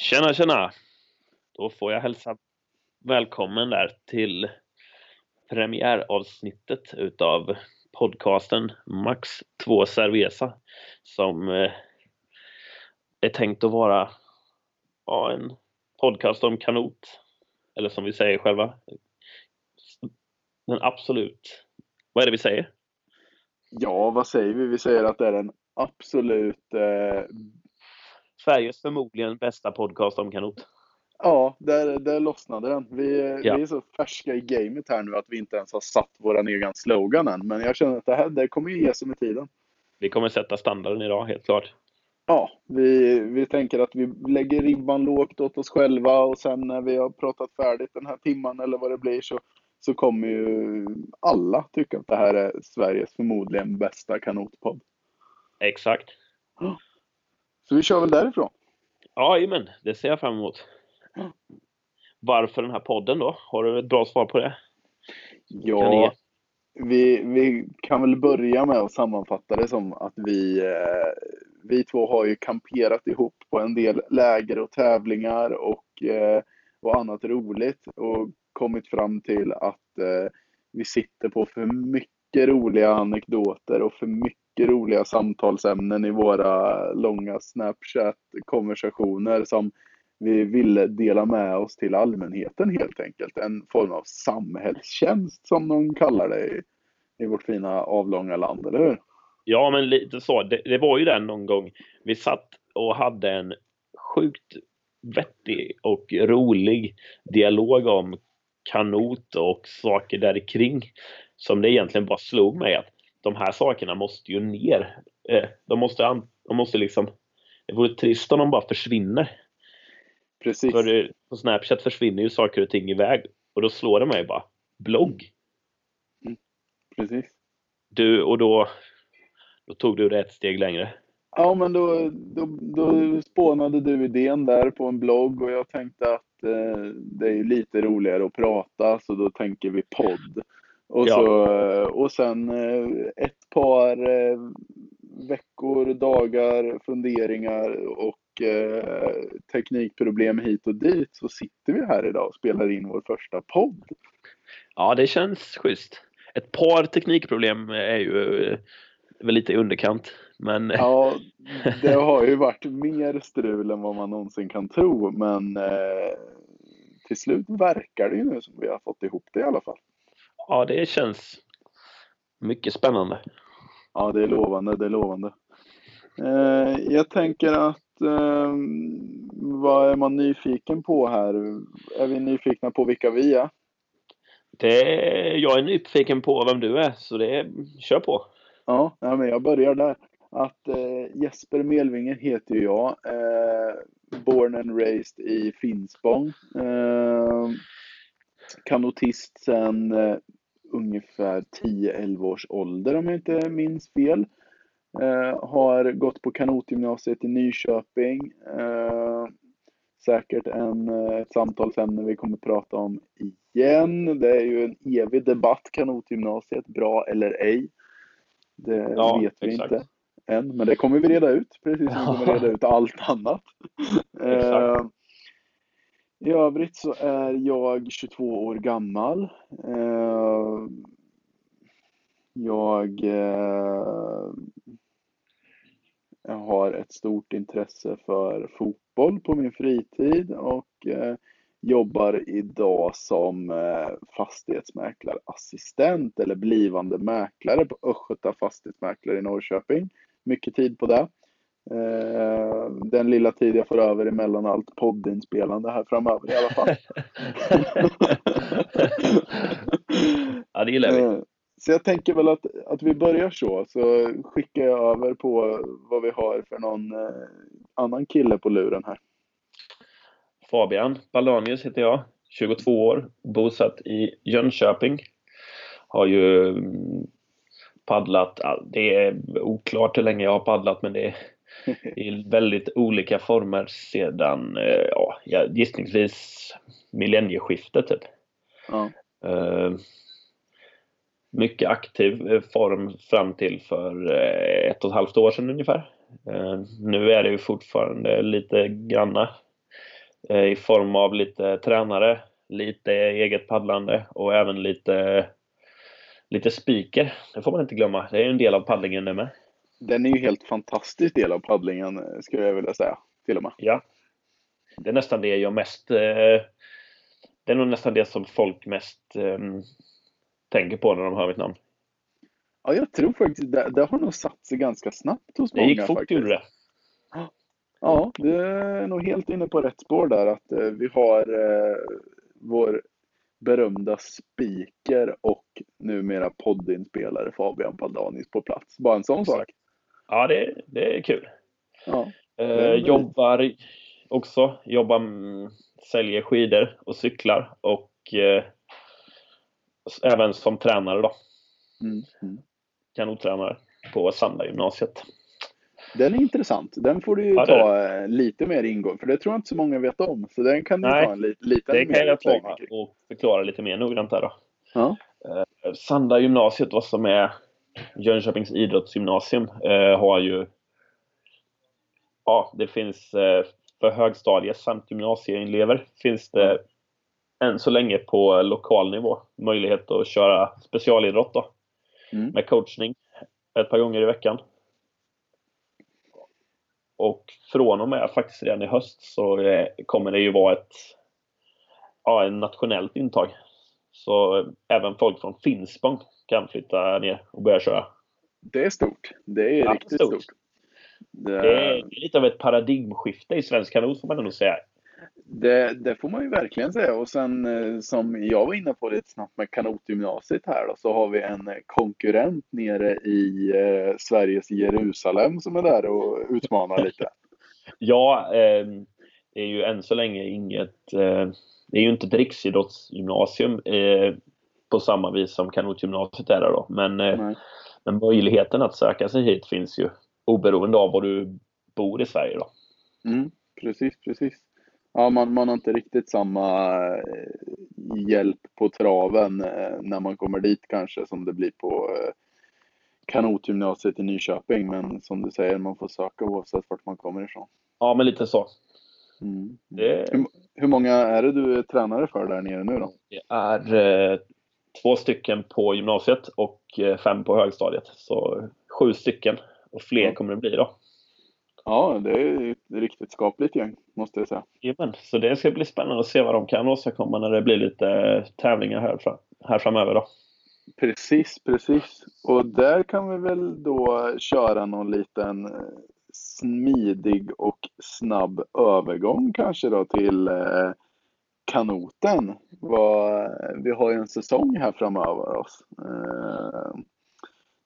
Tjena, tjena! Då får jag hälsa välkommen där till premiäravsnittet utav podcasten Max 2 Cerveza, som är tänkt att vara en podcast om kanot, eller som vi säger själva, den absolut... Vad är det vi säger? Ja, vad säger vi? Vi säger att det är en absolut... Sveriges förmodligen bästa podcast om kanot. Ja, där lossnade den. Vi är så färska i gamet här nu att vi inte ens har satt våran egen slogan än. Men jag känner att det här kommer ju ge sig med tiden. Vi kommer sätta standarden idag, helt klart. Ja, vi tänker att vi lägger ribban lågt åt oss själva. Och sen när vi har pratat färdigt den här timman eller vad det blir så kommer ju alla tycka att det här är Sveriges förmodligen bästa kanotpodd. Exakt. Ja. Så vi kör väl därifrån? Ja, men det ser jag fram emot. Varför den här podden då? Har du ett bra svar på det? Ja, vi kan väl börja med att sammanfatta det som att vi två har ju kamperat ihop på en del läger och tävlingar och annat roligt och kommit fram till att vi sitter på för mycket roliga anekdoter och för mycket roliga samtalsämnen i våra långa Snapchat-konversationer som vi ville dela med oss till allmänheten, helt enkelt. En form av samhällstjänst som de kallar det i vårt fina avlånga land, eller hur? Ja, men lite så. Det var ju den någon gång. Vi satt och hade en sjukt vettig och rolig dialog om kanot och saker där kring, som det egentligen bara slog mig att de här sakerna måste ju ner. De måste liksom... Det vore trist om de bara försvinner. Precis. För på Snapchat försvinner ju saker och ting iväg. Och då slår det mig bara. Blogg. Mm. Precis. Då tog du det ett steg längre. Ja, men då spånade du idén där på en blogg. Och jag tänkte att det är lite roligare att prata. Så då tänker vi podd. Och sen ett par veckor, dagar, funderingar och teknikproblem hit och dit, så sitter vi här idag och spelar in vår första podd. Ja, det känns schysst. Ett par teknikproblem är ju väl lite i underkant. Men... Ja, det har ju varit mer strul än vad man någonsin kan tro. Men till slut verkar det ju nu som vi har fått ihop det i alla fall. Ja, det känns mycket spännande. Ja, det är lovande, det är lovande. Jag tänker att, vad är man nyfiken på här? Är vi nyfikna på vilka vi är? Jag är nyfiken på vem du är, så kör på. Ja, men jag börjar där. Att Jesper Melvinge heter jag. Born and raised i Finspång. Kanotist sedan ungefär 10-11 års ålder, om jag inte minns fel. Har gått på kanotgymnasiet i Nyköping. Säkert ett samtalsämne vi kommer att prata om igen. Det är ju en evig debatt, kanotgymnasiet, bra eller ej. Det vet vi inte än, men det kommer vi reda ut. Precis som vi kommer reda ut allt annat. Exakt. I övrigt så är jag 22 år gammal. Jag har ett stort intresse för fotboll på min fritid och jobbar idag som fastighetsmäklarassistent eller blivande mäklare på Ösköta fastighetsmäklare i Norrköping. Mycket tid på det. Den lilla tid jag får över emellan allt poddinspelande här framöver i alla fall. Ja, det gillar vi. Så jag tänker väl att vi börjar så skickar jag över på vad vi har för någon annan kille på luren här. Fabian Balanius heter jag, 22 år, bosatt i Jönköping. Har ju paddlat, det är oklart hur länge jag har paddlat, men det är i väldigt olika former sedan gissningsvis millennieskiftet typ. Ja. Mycket aktiv form fram till för 1,5 år sedan ungefär. Nu är det ju fortfarande lite granna i form av lite tränare, lite eget paddlande och även lite spiker. Det får man inte glömma. Det är ju en del av paddlingen nu med. Den är ju helt fantastisk del av paddlingen, skulle jag vilja säga, till och med. Ja. Det är nästan det jag mest... Det är nog nästan det som folk mest tänker på när de hör mitt namn. Ja, jag tror faktiskt det har nog satt sig ganska snabbt hos många. Det gick fort ur det. Ja, det är nog helt inne på rätt spår där. Att vi har vår berömda speaker och numera poddinspelare Fabian Balanius på plats. Bara en sån sak. Ja, det är kul. Ja, jobbar också. Säljer skidor och cyklar. Och även som tränare då. Kanottränare på Sanda gymnasiet. Den är intressant. Den får du ju ta lite mer ingång, för det tror jag inte så många vet om. Så den kan du ta en liten mer. Det kan jag ta och förklara lite mer noggrant här då. Ja. Sanda gymnasiet, vad som är Jönköpings idrottsgymnasium, har ju... Ja, det finns för högstadie samt gymnasieelever finns det än så länge på lokal nivå möjlighet att köra specialidrott då, med coachning ett par gånger i veckan. Och från och med faktiskt redan i höst så kommer det ju vara en nationellt intag. Så även folk från Finspång kan flytta ner och börja köra. Det är stort. Det är riktigt stort. Det är lite av ett paradigmskifte i svensk kanot, får man nog säga. Det får man ju verkligen säga. Och sen, som jag var inne på lite snabbt med kanotgymnasiet här då, så har vi en konkurrent nere i Sveriges Jerusalem som är där och utmanar lite. Ja, det är ju än så länge det är ju inte ett riksidrottsgymnasium på samma vis som kanotgymnasiet är där då. Men möjligheten att söka sig hit finns ju oberoende av var du bor i Sverige då. Precis. Ja, man har inte riktigt samma hjälp på traven när man kommer dit kanske som det blir på kanotgymnasiet i Nyköping. Men som du säger, man får söka oavsett vart man kommer ifrån. Ja, men lite så. Det... Hur många är det du är tränare för där nere nu då? Det är 2 stycken på gymnasiet och 5 på högstadiet. Så 7 stycken och fler kommer det bli då. Ja, det är ett riktigt skapligt gäng, måste jag säga. Jamen, så det ska bli spännande att se vad de kan åstadkomma när det blir lite tävlingar här framöver då. Precis. Och där kan vi väl då köra någon liten smidig och snabb övergång kanske då till kanoten. Vi har ju en säsong här framöver oss.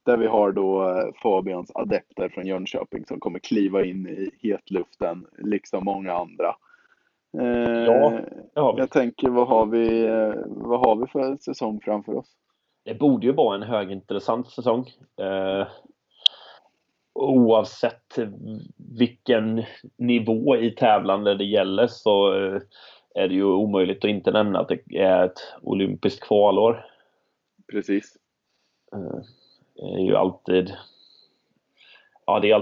Där vi har då Fabians adepter från Jönköping som kommer kliva in i hetluften, liksom många andra. Ja, det har vi. Jag tänker, vad har vi för säsong framför oss? Det borde ju vara en högintressant säsong. Oavsett vilken nivå i tävlande det gäller så är det ju omöjligt att inte nämna att det är ett olympiskt kvalår. Precis. Det är ju alltid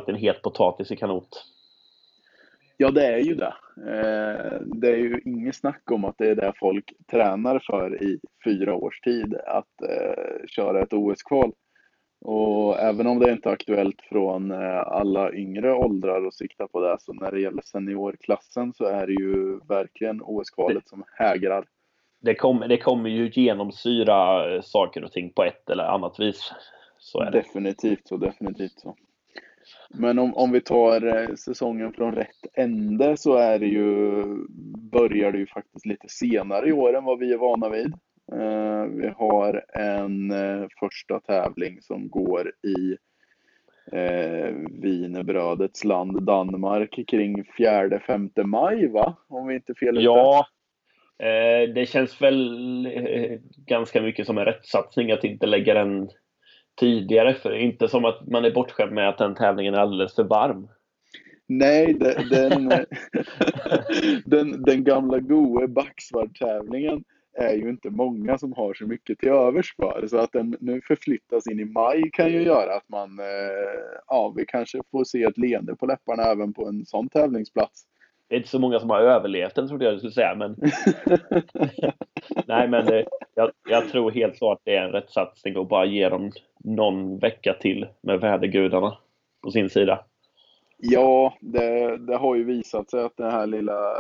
en het potatis i kanot. Ja, det är ju det. Det är ju inget snack om att det är det folk tränar för i 4 års tid, att köra ett OS-kval. Och även om det inte är aktuellt från alla yngre åldrar och sikta på det, så när det gäller seniorklassen så är det ju verkligen OS-kvalet som hägrar. Det kommer ju genomsyra saker och ting på ett eller annat vis. Så är det. Definitivt så. Men om vi tar säsongen från rätt ände så börjar det ju faktiskt lite senare i år än vad vi är vana vid. Vi har en första tävling som går i vinerbrödets land Danmark kring 4-5 maj, va? Om vi inte fel. Ja, det känns väl ganska mycket som en rättsatsning att inte lägga den tidigare, för inte som att man är bortskämd med att den tävlingen är alldeles för varm. Nej, den gamla goe Bagsværd-tävlingen är ju inte många som har så mycket till övers för, så att den nu förflyttas in i maj kan ju göra att vi kanske får se ett leende på läpparna även på en sån tävlingsplats. Det är inte så många som har överlevt den, trodde jag du skulle säga, men nej, men jag tror helt klart att det är en rätt satsning att bara ge dem någon vecka till med vädergudarna på sin sida. Ja, det har ju visat sig att den här lilla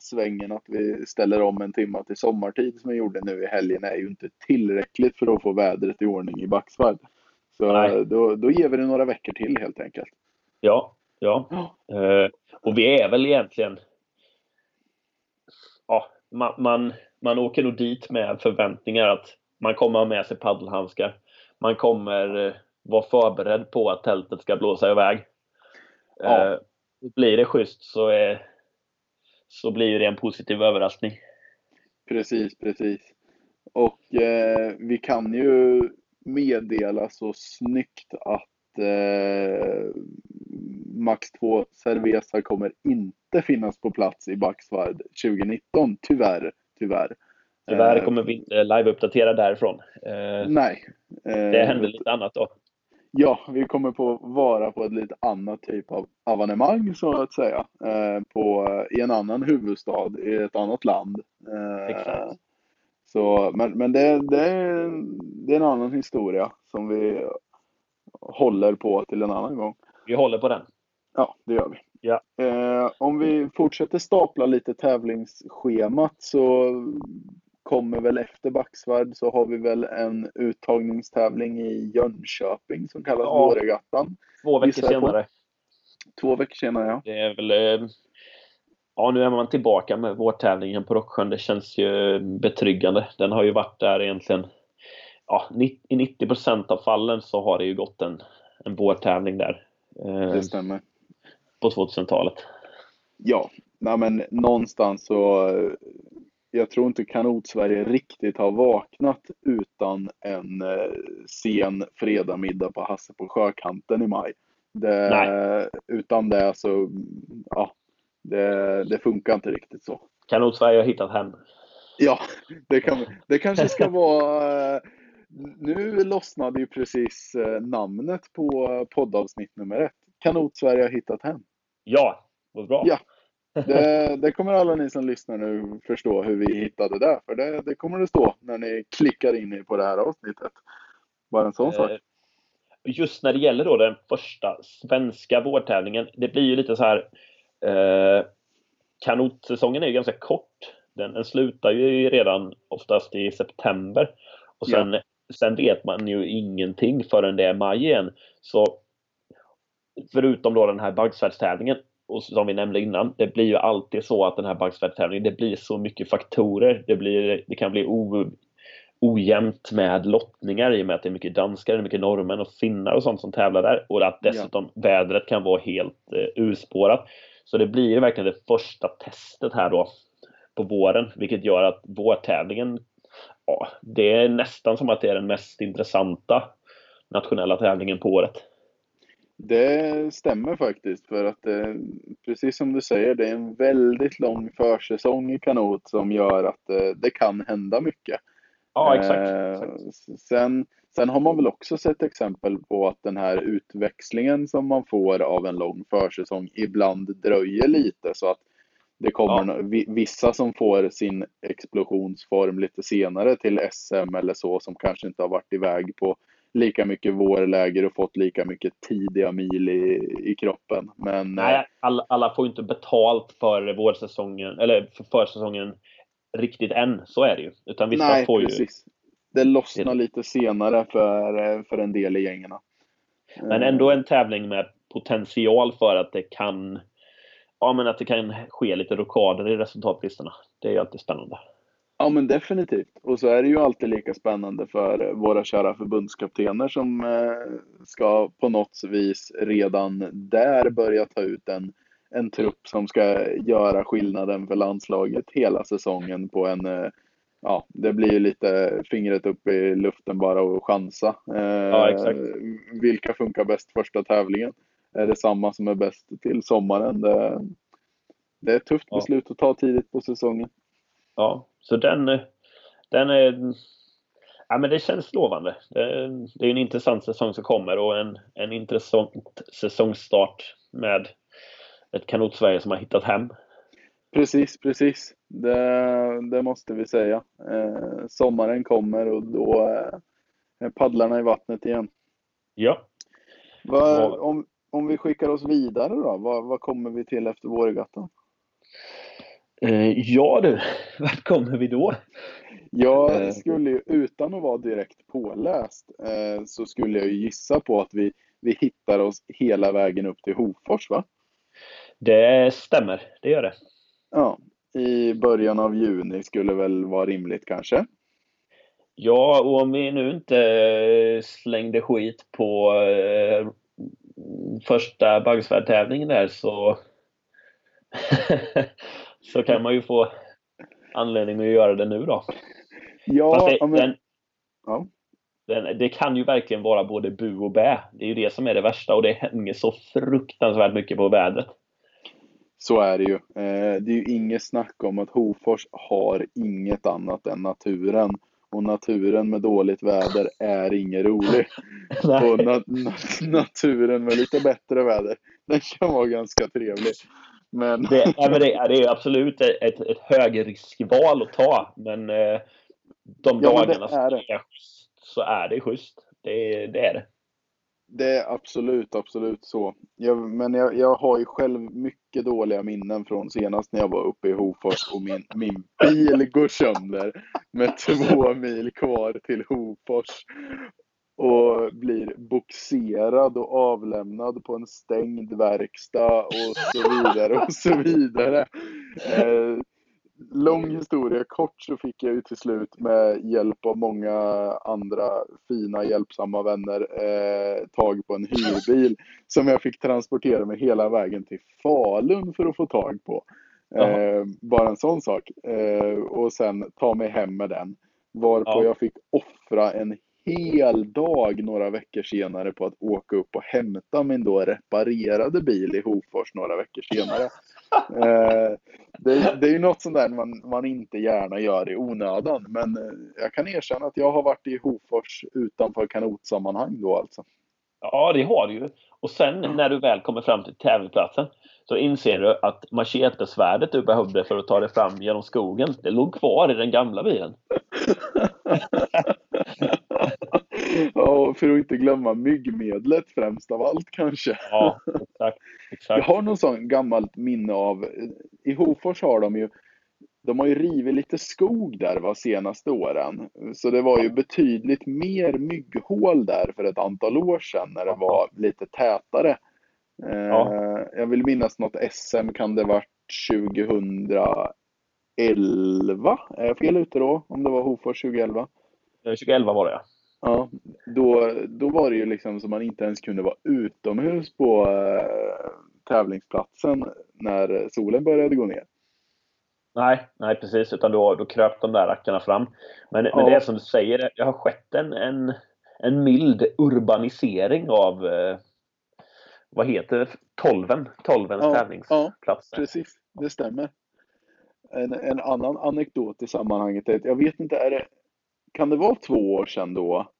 svängen att vi ställer om en timma till sommartid som vi gjorde nu i helgen är ju inte tillräckligt för att få vädret i ordning i Bagsværd. Så då ger vi det några veckor till helt enkelt. Ja. Och vi är väl egentligen, ja, man åker nog dit med förväntningar att man kommer ha med sig paddelhandskar. Man kommer vara förberedd på att tältet ska blåsa iväg. Ja. Blir det schysst så blir det en positiv överraskning. Precis. Och vi kan ju meddela så snyggt att Max 2 Cerveza kommer inte finnas på plats i Bagsværd 2019, tyvärr. Tyvärr kommer vi inte live-uppdatera därifrån. Nej. Det händer lite annat då. Ja, vi kommer på vara på ett lite annat typ av avanemang så att säga, i en annan huvudstad i ett annat land. Exakt. Så, men det är en annan historia som vi håller på till en annan gång. Vi håller på den. Ja, det gör vi. Ja. Om vi fortsätter stapla lite tävlingsschemat så kommer väl efter Bagsværd så har vi väl en uttagningstävling i Jönköping som kallas Våregattan. 2 veckor senare, ja. Det är väl, ja, nu är man tillbaka med vårtävlingen på Rocksjön. Det känns ju betryggande. Den har ju varit där egentligen, ja, i 90% av fallen så har det ju gått en vårtävling där. Det stämmer. På 2000-talet. Ja, nej, men någonstans så... Jag tror inte Kanot-Sverige riktigt har vaknat utan en sen fredagmiddag på Hasse på sjökanten i maj. Utan det så, ja, det funkar inte riktigt så. Kanot-Sverige har hittat hem. Ja, det kanske ska vara... Nu lossnade ju precis namnet på poddavsnitt nummer 1. Kanot-Sverige har hittat hem. Ja, vad bra. Ja. Det kommer alla ni som lyssnar nu förstå hur vi hittade det där. För det kommer det stå när ni klickar in på det här avsnittet. Bara en sån sak. Just när det gäller då den första svenska vårtävlingen. Det blir ju lite så här. Kanotsäsongen är ju ganska kort. Den slutar ju redan oftast i september. Och sen vet man ju ingenting förrän det är maj igen. Så förutom då den här Bagsværd-tävlingen. Och som vi nämnde innan, det blir ju alltid så att den här Bagsværd-tävlingen, det blir så mycket faktorer. Det kan bli ojämnt med lottningar i och med att det är mycket danskar, det är mycket norrmän och finnar och sånt som tävlar där. Och att dessutom vädret kan vara helt urspårat. Så det blir verkligen det första testet här då på våren. Vilket gör att vårtävlingen, ja, det är nästan som att det är den mest intressanta nationella tävlingen på året. Det stämmer faktiskt, för att precis som du säger, det är en väldigt lång försäsong i kanot som gör att det kan hända mycket. Ja, exakt. Sen har man väl också sett exempel på att den här utväxlingen som man får av en lång försäsong ibland dröjer lite, så att det kommer vissa som får sin explosionsform lite senare till SM eller så, som kanske inte har varit iväg på lika mycket vårläger och fått lika mycket tidiga mil i kroppen. Men nej, alla får inte betalt för vårsäsongen eller för försäsongen riktigt än, så är det ju. Utan vissa får ju... precis. Det lossnar lite senare för en del i gängarna. Men ändå en tävling med potential för att det kan, ja, men att det kan ske lite rockader i resultatlistorna. Det är ju alltid spännande. Ja, men definitivt. Och så är det ju alltid lika spännande för våra kära förbundskaptener som ska på något vis redan där börja ta ut en trupp som ska göra skillnaden för landslaget hela säsongen på en... Ja, det blir ju lite fingret upp i luften bara och chansa. Ja, exakt. Vilka funkar bäst första tävlingen? Är det samma som är bäst till sommaren? Det är ett tufft beslut att ta tidigt på säsongen. Ja, så den är, ja, men det känns lovande. Det är en intressant säsong som kommer och en intressant säsongstart med ett Kanot-Sverige som har hittat hem. Precis. Det måste vi säga. Sommaren kommer och då är paddlarna i vattnet igen. Ja. Om vi skickar oss vidare då, vad kommer vi till efter vårgattan? Ja du, vart kommer vi då? Jag skulle ju, utan att vara direkt påläst, så skulle jag ju gissa på att vi hittar oss hela vägen upp till Hofors, va? Det stämmer, det gör det. Ja, i början av juni skulle väl vara rimligt kanske. Ja, och om vi nu inte slängde skit på första Bagsvärd-tävlingen där så kan man ju få anledning att göra det nu då. Ja, det kan ju verkligen vara både bu och bä. Det är ju det som är det värsta, och det hänger så fruktansvärt mycket på vädret. Så är det ju. Det är ju inget snack om att Hofors har inget annat än naturen. Och naturen med dåligt väder är inget rolig. Och naturen med lite bättre väder, den kan vara ganska trevlig. Men det är absolut ett högriskval att ta. Men de dagarna som är schysst, så är det schysst. Det är det. Det är absolut så. Men jag har ju själv mycket dåliga minnen från senast när jag var uppe i Hofors och min bil går sönder med 2 mil kvar till Hofors och blir boxerad och avlämnad på en stängd verkstad och så vidare. Lång historia kort, så fick jag ju till slut med hjälp av många andra fina hjälpsamma vänner tag på en hyrbil som jag fick transportera mig hela vägen till Falun för att få tag på. Bara en sån sak. Och sen ta mig hem med den. Varpå jag fick offra en hel dag några veckor senare på att åka upp och hämta min då reparerade bil i Hofors några veckor senare. Det är ju något sånt där man inte gärna gör i onödan, men jag kan erkänna att jag har varit i Hofors utanför kanotsammanhang då alltså. Ja, det har du ju. Och sen när du väl kommer fram till tävlingsplatsen så inser du att machetesvärdet du behövde för att ta dig fram genom skogen, det låg kvar i den gamla bilen. Ja, för att inte glömma myggmedlet främst av allt kanske. Ja, exakt. Jag har någon sån gammalt minne av, i Hofors har de har ju rivit lite skog där var senaste åren. Så det var ju betydligt mer mygghål där för ett antal år sedan när det var lite tätare. Jag vill minnas något SM, kan det varit 2011? Är jag fel ute då? Om det var Hofors 2011? 2011 var det, ja. Ja, då var det ju liksom så man inte ens kunde vara utomhus på tävlingsplatsen när solen började gå ner. Nej, precis, utan då kröp de där rackarna fram. Men det är som du säger, det har skett en mild urbanisering av vad heter det? Tolvens tävlingsplatser. Ja, precis, det stämmer. En annan anekdot i sammanhanget är att jag vet inte, kan det vara 2 år sedan då?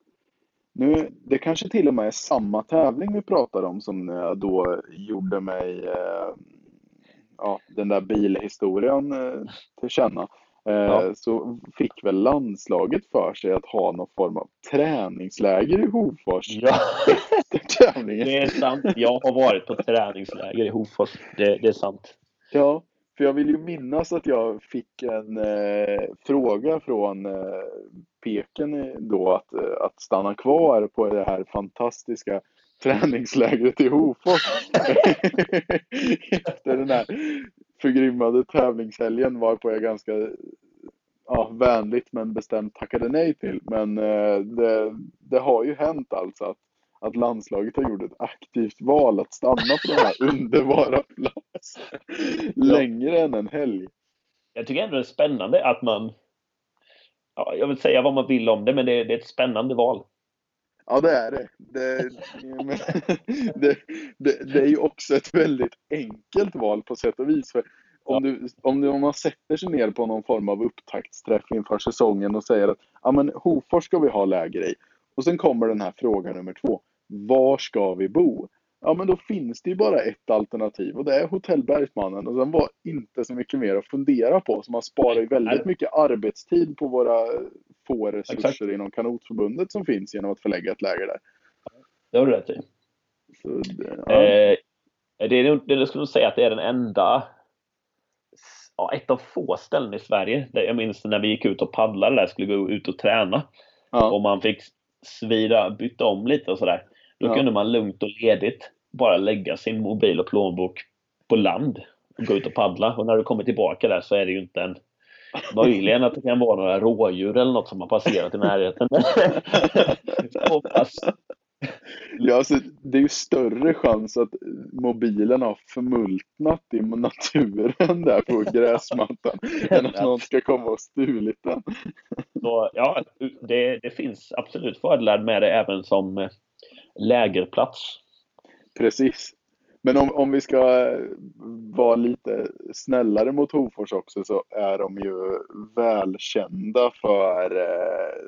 Nu, det kanske till och med är samma tävling vi pratade om som då gjorde mig den där bilhistorien till känna. Så fick väl landslaget för sig att ha någon form av träningsläger i Hofors. Ja. Det är sant. Jag har varit på träningsläger i Hofors. Det är sant. Ja. För jag vill ju minnas att jag fick en fråga från Peken då att stanna kvar på det här fantastiska träningslägret i Hofors. Efter den här förgrymmade tävlingshelgen varpå jag ganska vänligt men bestämt tackade nej till. Men det har ju hänt alltså att landslaget har gjort ett aktivt val att stanna på den här underbara platsen längre än en helg. Jag tycker ändå det är spännande att man, jag vill säga vad man vill om det, men det är ett spännande val. Ja, det är det. Det är ju också ett väldigt enkelt val på sätt och vis. För om man sätter sig ner på någon form av upptaktsträff inför säsongen och säger att Hofors ska vi ha läger i. Och sen kommer den här frågan nummer 2. Var ska vi bo? ja, men då finns det ju bara ett alternativ och det är Hotell Bergsmannen, och den var inte så mycket mer att fundera på, så man sparar ju väldigt mycket arbetstid på våra få resurser inom Kanotförbundet som finns genom att förlägga ett läger där. Det har du rätt i. Så, ja. Det skulle jag säga att det är den enda, ja, ett av få ställen i Sverige där jag minns när vi gick ut och paddlade där, skulle gå ut och träna och man fick byta om lite och sådär. Då kunde man lugnt och ledigt bara lägga sin mobil och plånbok på land och gå ut och paddla. Och när du kommer tillbaka där så är det ju inte en, möjligen att det kan vara några rådjur eller något som har passerat i närheten. Ja, alltså, det är ju större chans att mobilen har förmultnat i naturen där på gräsmattan än att någon ska komma och stulit den. Så, ja, det finns absolut fördelar med det även som lägerplats. Precis. Men om vi ska vara lite snällare mot Hofors också, så är de ju välkända för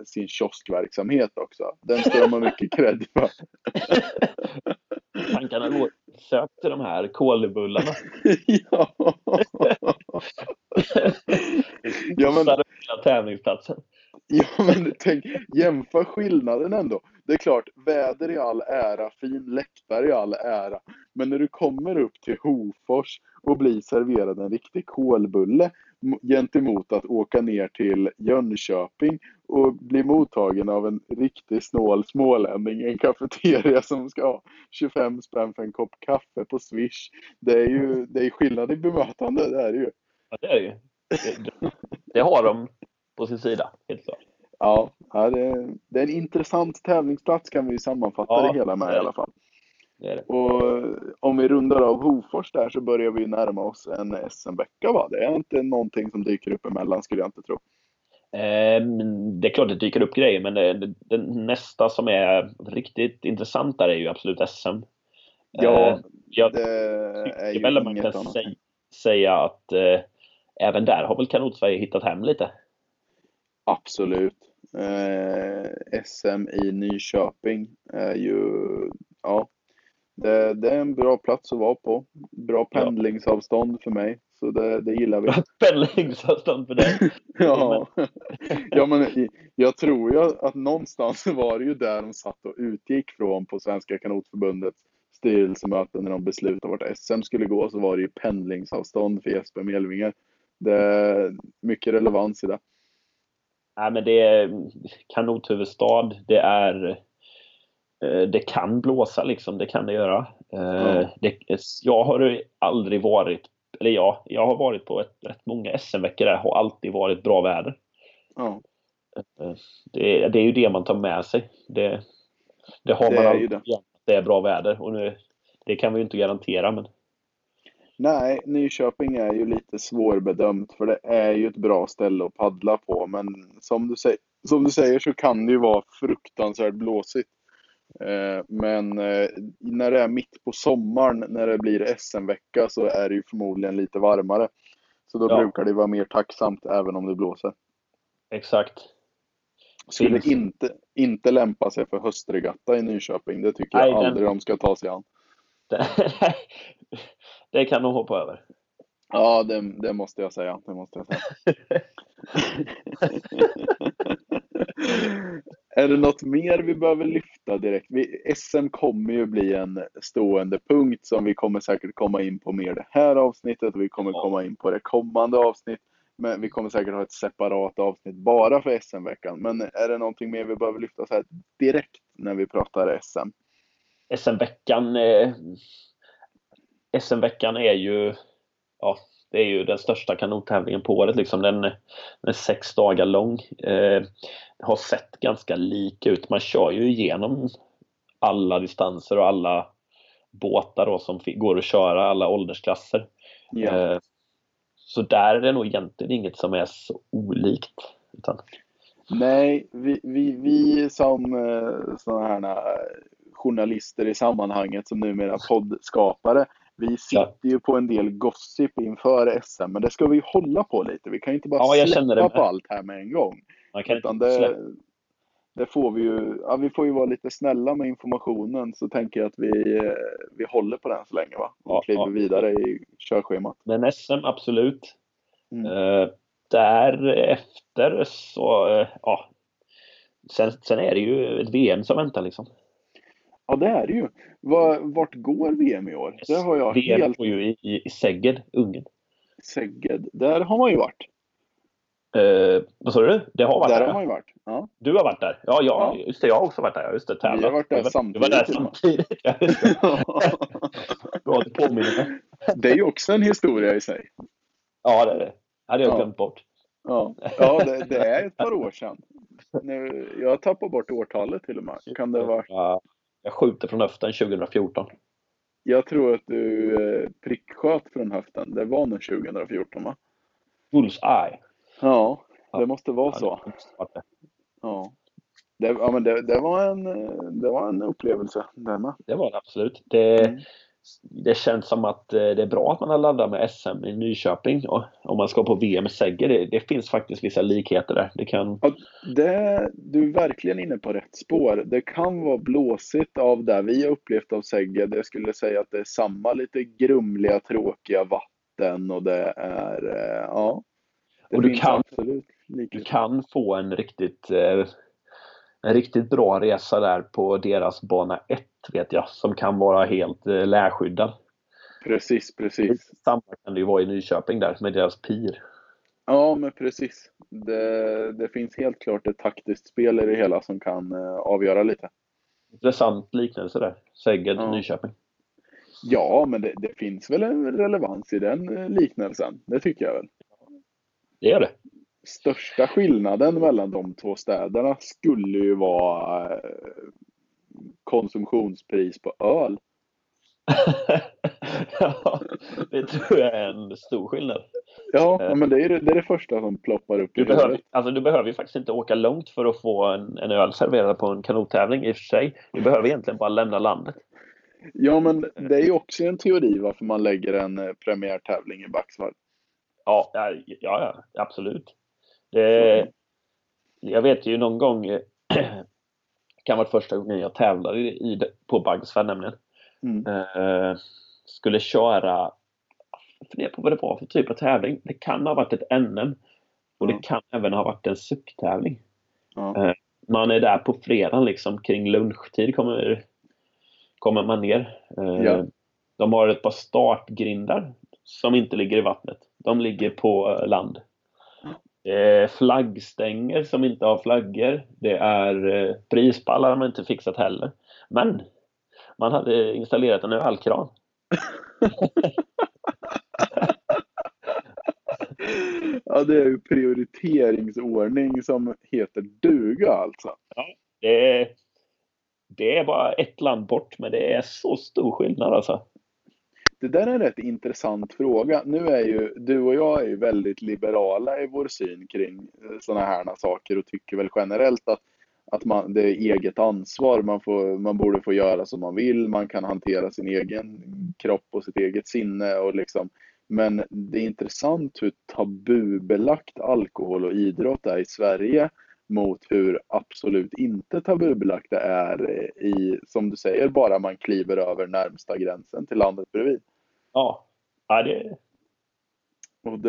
sin kioskverksamhet också. Den står man mycket cred för. Tankarna går sökt till de här kolbullarna. Ja. Ja men tänk, jämför skillnaden ändå. Det är klart, väder i all ära, fin läktare i all ära, men när du kommer upp till Hofors och blir serverad en riktig kolbulle gentemot att åka ner till Jönköping och bli mottagen av en riktig snål smålänning, en kafeteria som ska ha 25 spänn för en kopp kaffe på Swish. Det är skillnad i bemötande, det är det ju. Ja, det är det ju. Det har de på sin sida, helt klart. Ja, det är en intressant tävlingsplats, kan vi sammanfatta det hela med i alla fall. Det är det. Och om vi rundar av Hofors där, så börjar vi närma oss en SM-vecka, va? Det är inte någonting som dyker upp emellan, skulle jag inte tro. Det är klart det dyker upp grejer, men det nästa som är riktigt intressant där är ju absolut SM. Ja, det är ju väl man kan säga att även där har väl Kanot-Sverige hittat hem lite. Absolut. SM i Nyköping är ju, ja, det är en bra plats att vara på. Bra pendlingsavstånd för mig, så det gillar vi. Pendlingsavstånd för dig? Ja. Ja, men jag tror ju att någonstans var det ju där de satt och utgick från på Svenska Kanotförbundets styrelsemöten när de beslutade vart SM skulle gå, så var det ju pendlingsavstånd för Jesper Melvinge. Det är mycket relevans i det. Nej, men det är kanothuvudstad, det kan blåsa liksom, det kan det göra. Jag har aldrig varit, eller jag har varit på rätt många SM-veckor där, har alltid varit bra väder. Ja. Det är ju det man tar med sig. Det har man alltid, det är bra väder, och nu, det kan vi ju inte garantera, men nej, Nyköping är ju lite svårbedömt, för det är ju ett bra ställe att paddla på, men som du säger så kan det ju vara fruktansvärt blåsigt. Men när det är mitt på sommaren, när det blir SM-vecka, så är det ju förmodligen lite varmare. Så då brukar det vara mer tacksamt även om det blåser. Exakt. Skulle inte lämpa sig för höstregatta i Nyköping, det tycker jag aldrig de ska ta sig an. Det kan de hoppa över. Ja, det måste jag säga. Är det något mer vi behöver lyfta direkt? SM kommer ju bli en stående punkt som vi kommer säkert komma in på mer det här avsnittet. Och vi kommer komma in på det kommande avsnitt. Men vi kommer säkert ha ett separat avsnitt bara för SM-veckan. Men är det någonting mer vi behöver lyfta så här direkt när vi pratar SM? SM-veckan är ju, ja, det är ju den största kanottävlingen på året liksom. Den är 6 dagar lång. Har sett ganska lika ut. Man kör ju igenom alla distanser och alla båtar då som går att köra, alla åldersklasser. Yeah. Så där är det nog egentligen inget som är så olikt, utan nej, vi som sådana här journalister i sammanhanget, som numera poddskapare, vi sitter ju på en del gossip inför SM, men det ska vi hålla på lite. Vi kan inte bara släppa på allt här med en gång. Man kan utan inte det får vi ju, ja, vi får ju vara lite snälla med informationen, så tänker jag att vi håller på den så länge, va? Och kliver vidare i körschemat. Men SM, absolut. Mm. Därefter så, ja. Sen är det ju ett VM som väntar liksom. Ja, det är det ju. Vart går VM i år? Det har jag VM helt... går ju i Szeged, Ungern. Szeged, där har man ju varit. Vad sa du? Det har varit där. Där har man ju varit. Ja. Du har varit där. Ja, just det, jag har också varit där. Just det, tävlat. Vi har varit där samtidigt. Du var där samtidigt. Du har ett påminne. Det är ju också en historia i sig. Ja, det är det. Hade jag glömt bort. Ja, det är ett par år sedan. Nu, jag tappar bort årtalet till och med. Kan det vara... Ja, jag skjuter från höften 2014. Jag tror att du pricksköt från höften. Det var nog 2014, va? Bullseye. Ja, det måste vara så. Ja. Det var en upplevelse där med. Det var det absolut. Det känns som att det är bra att man har laddat med SM i Nyköping. Och om man ska på VM i Szeged, det finns faktiskt vissa likheter där. Det kan... ja, du är verkligen inne på rätt spår. Det kan vara blåsigt av där vi har upplevt av Szeged. Jag skulle säga att det är samma lite grumliga, tråkiga vatten. Och det är... ja. Det och du kan få en riktigt bra resa där på deras bana 1, vet jag, som kan vara helt lärskyddad. Precis. Samma kan det ju vara i Nyköping där med deras pir. Ja, men precis. Det finns helt klart ett taktiskt spel i det hela som kan avgöra lite. Intressant liknelse där, Szeged, Nyköping. Ja, men det finns väl en relevans i den liknelsen, det tycker jag väl. Det är det. Största skillnaden mellan de två städerna skulle ju vara konsumtionspris på öl. Ja, det tror jag är en stor skillnad. Ja, men det är det första som ploppar upp. Du behöver ju faktiskt inte åka långt för att få en öl serverad på en kanottävling i och för sig. Du behöver egentligen bara lämna landet. Ja, men det är ju också en teori varför man lägger en premiärtävling i Bagsværd. Ja, absolut. Jag vet ju någon gång, kan vara första gången jag tävlade på Bagsværd nämligen. Skulle köra, fundera på vad det var för typ av tävling. Det kan ha varit ett NM och det kan även ha varit en sucktävling. Man är där på fredagen liksom, kring lunchtid kommer man ner. De har ett par startgrindar som inte ligger i vattnet. De ligger på land. Flaggstänger som inte har flaggor. Det är prispallar som man inte fixat heller. Men man hade installerat en ölkran. Ja, det är ju prioriteringsordning som heter duga alltså. Ja, det är bara ett land bort, men det är så stor skillnad alltså. Det där är en rätt intressant fråga. Nu är ju, du och jag är ju väldigt liberala i vår syn kring såna här saker och tycker väl generellt att man, det är eget ansvar. Man borde få göra som man vill. Man kan hantera sin egen kropp och sitt eget sinne. Och liksom. Men det är intressant hur tabubelagt alkohol och idrott är i Sverige mot hur absolut inte tabubelagt det är i, som du säger, bara man kliver över närmsta gränsen till landet bredvid. Ja det... Och